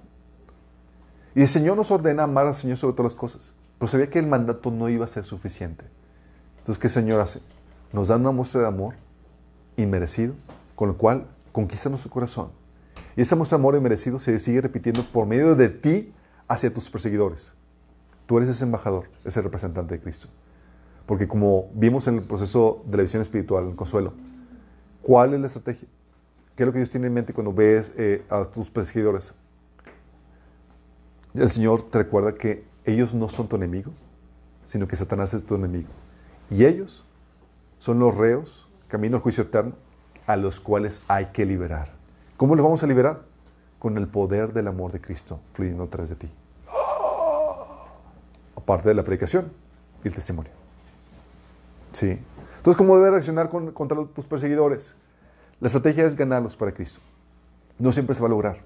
Y el Señor nos ordena amar al Señor sobre todas las cosas. Pero sabía que el mandato no iba a ser suficiente. Entonces, ¿qué el Señor hace? Nos da una muestra de amor inmerecido, con lo cual conquista nuestro corazón. Y esa muestra de amor inmerecido se sigue repitiendo por medio de ti hacia tus perseguidores. Tú eres ese embajador, ese representante de Cristo. Porque como vimos en el proceso de la visión espiritual, el consuelo, ¿cuál es la estrategia? ¿Qué es lo que Dios tiene en mente cuando ves a tus perseguidores? El Señor te recuerda que ellos no son tu enemigo, sino que Satanás es tu enemigo. Y ellos son los reos, camino al juicio eterno, a los cuales hay que liberar. ¿Cómo los vamos a liberar? Con el poder del amor de Cristo fluyendo a través de ti. Aparte de la predicación y el testimonio. Sí. Entonces, ¿cómo debes reaccionar contra tus perseguidores? La estrategia es ganarlos para Cristo. No siempre se va a lograr.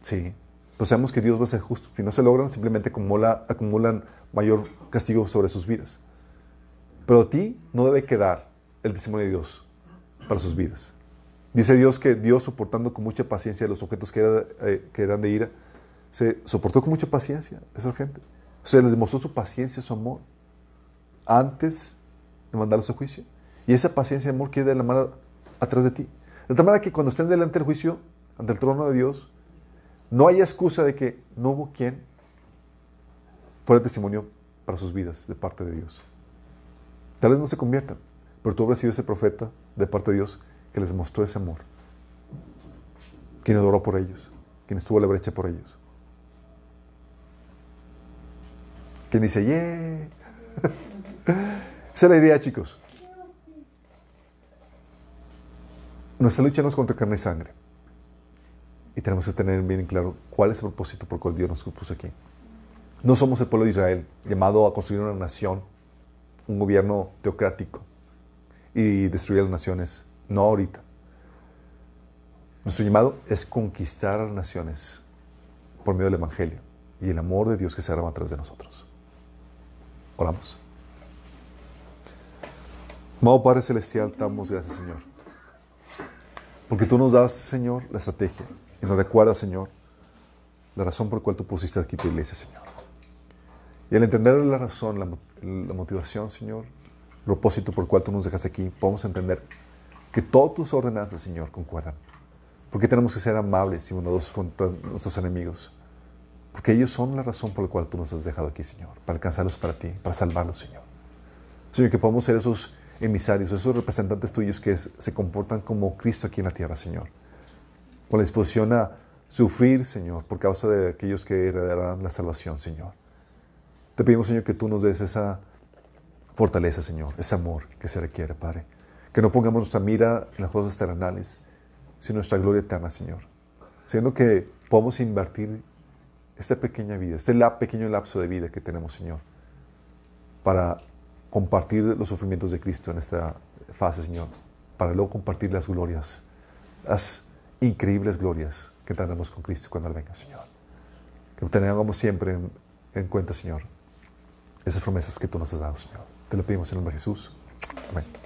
Sí. Pero sabemos que Dios va a ser justo. Si no se logran, simplemente acumulan mayor castigo sobre sus vidas. Pero a ti no debe quedar el testimonio de Dios para sus vidas. Dice Dios que Dios, soportando con mucha paciencia los objetos que eran de ira, se soportó con mucha paciencia a esa gente. O sea, les demostró su paciencia, su amor, antes de mandarlos a juicio. Y esa paciencia y amor quiere derramar atrás de ti. De tal manera que cuando estén delante del juicio, ante el trono de Dios, no hay excusa de que no hubo quien fuera testimonio para sus vidas de parte de Dios. Tal vez no se conviertan, pero tú habrás sido ese profeta de parte de Dios que les mostró ese amor, quien adoró por ellos, quien estuvo a la brecha por ellos, quien dice, ¡yeah! Esa es la idea, chicos. Nuestra lucha no es contra carne y sangre. Y tenemos que tener bien en claro cuál es el propósito por el cual Dios nos puso aquí. No somos el pueblo de Israel, llamado a construir una nación, un gobierno teocrático y destruir las naciones. No ahorita. Nuestro llamado es conquistar a las naciones por medio del Evangelio y el amor de Dios que se derrama a través de nosotros. Oramos. Amado Padre Celestial, te damos gracias, Señor. Porque tú nos das, Señor, la estrategia y nos recuerdas, Señor, la razón por la cual tú pusiste aquí tu iglesia, Señor. Y al entender la razón, la motivación, Señor, el propósito por el cual tú nos dejas aquí, podemos entender que todas tus ordenanzas, Señor, concuerdan. ¿Por qué tenemos que ser amables y bondadosos contra nuestros enemigos? Porque ellos son la razón por la cual tú nos has dejado aquí, Señor, para alcanzarlos para ti, para salvarlos, Señor. Señor, que podamos ser esos emisarios, esos representantes tuyos que se comportan como Cristo aquí en la tierra, Señor. Con la disposición a sufrir, Señor, por causa de aquellos que heredarán la salvación, Señor. Te pedimos, Señor, que tú nos des esa fortaleza, Señor, ese amor que se requiere, Padre. Que no pongamos nuestra mira en las cosas terrenales, sino nuestra gloria eterna, Señor. Siendo que podamos invertir esta pequeña vida, este pequeño lapso de vida que tenemos, Señor, para compartir los sufrimientos de Cristo en esta fase, Señor, para luego compartir las glorias, las increíbles glorias que tendremos con Cristo cuando Él venga, Señor. Que tengamos siempre en cuenta, Señor, esas promesas que tú nos has dado, Señor. Te lo pedimos en el nombre de Jesús. Amén.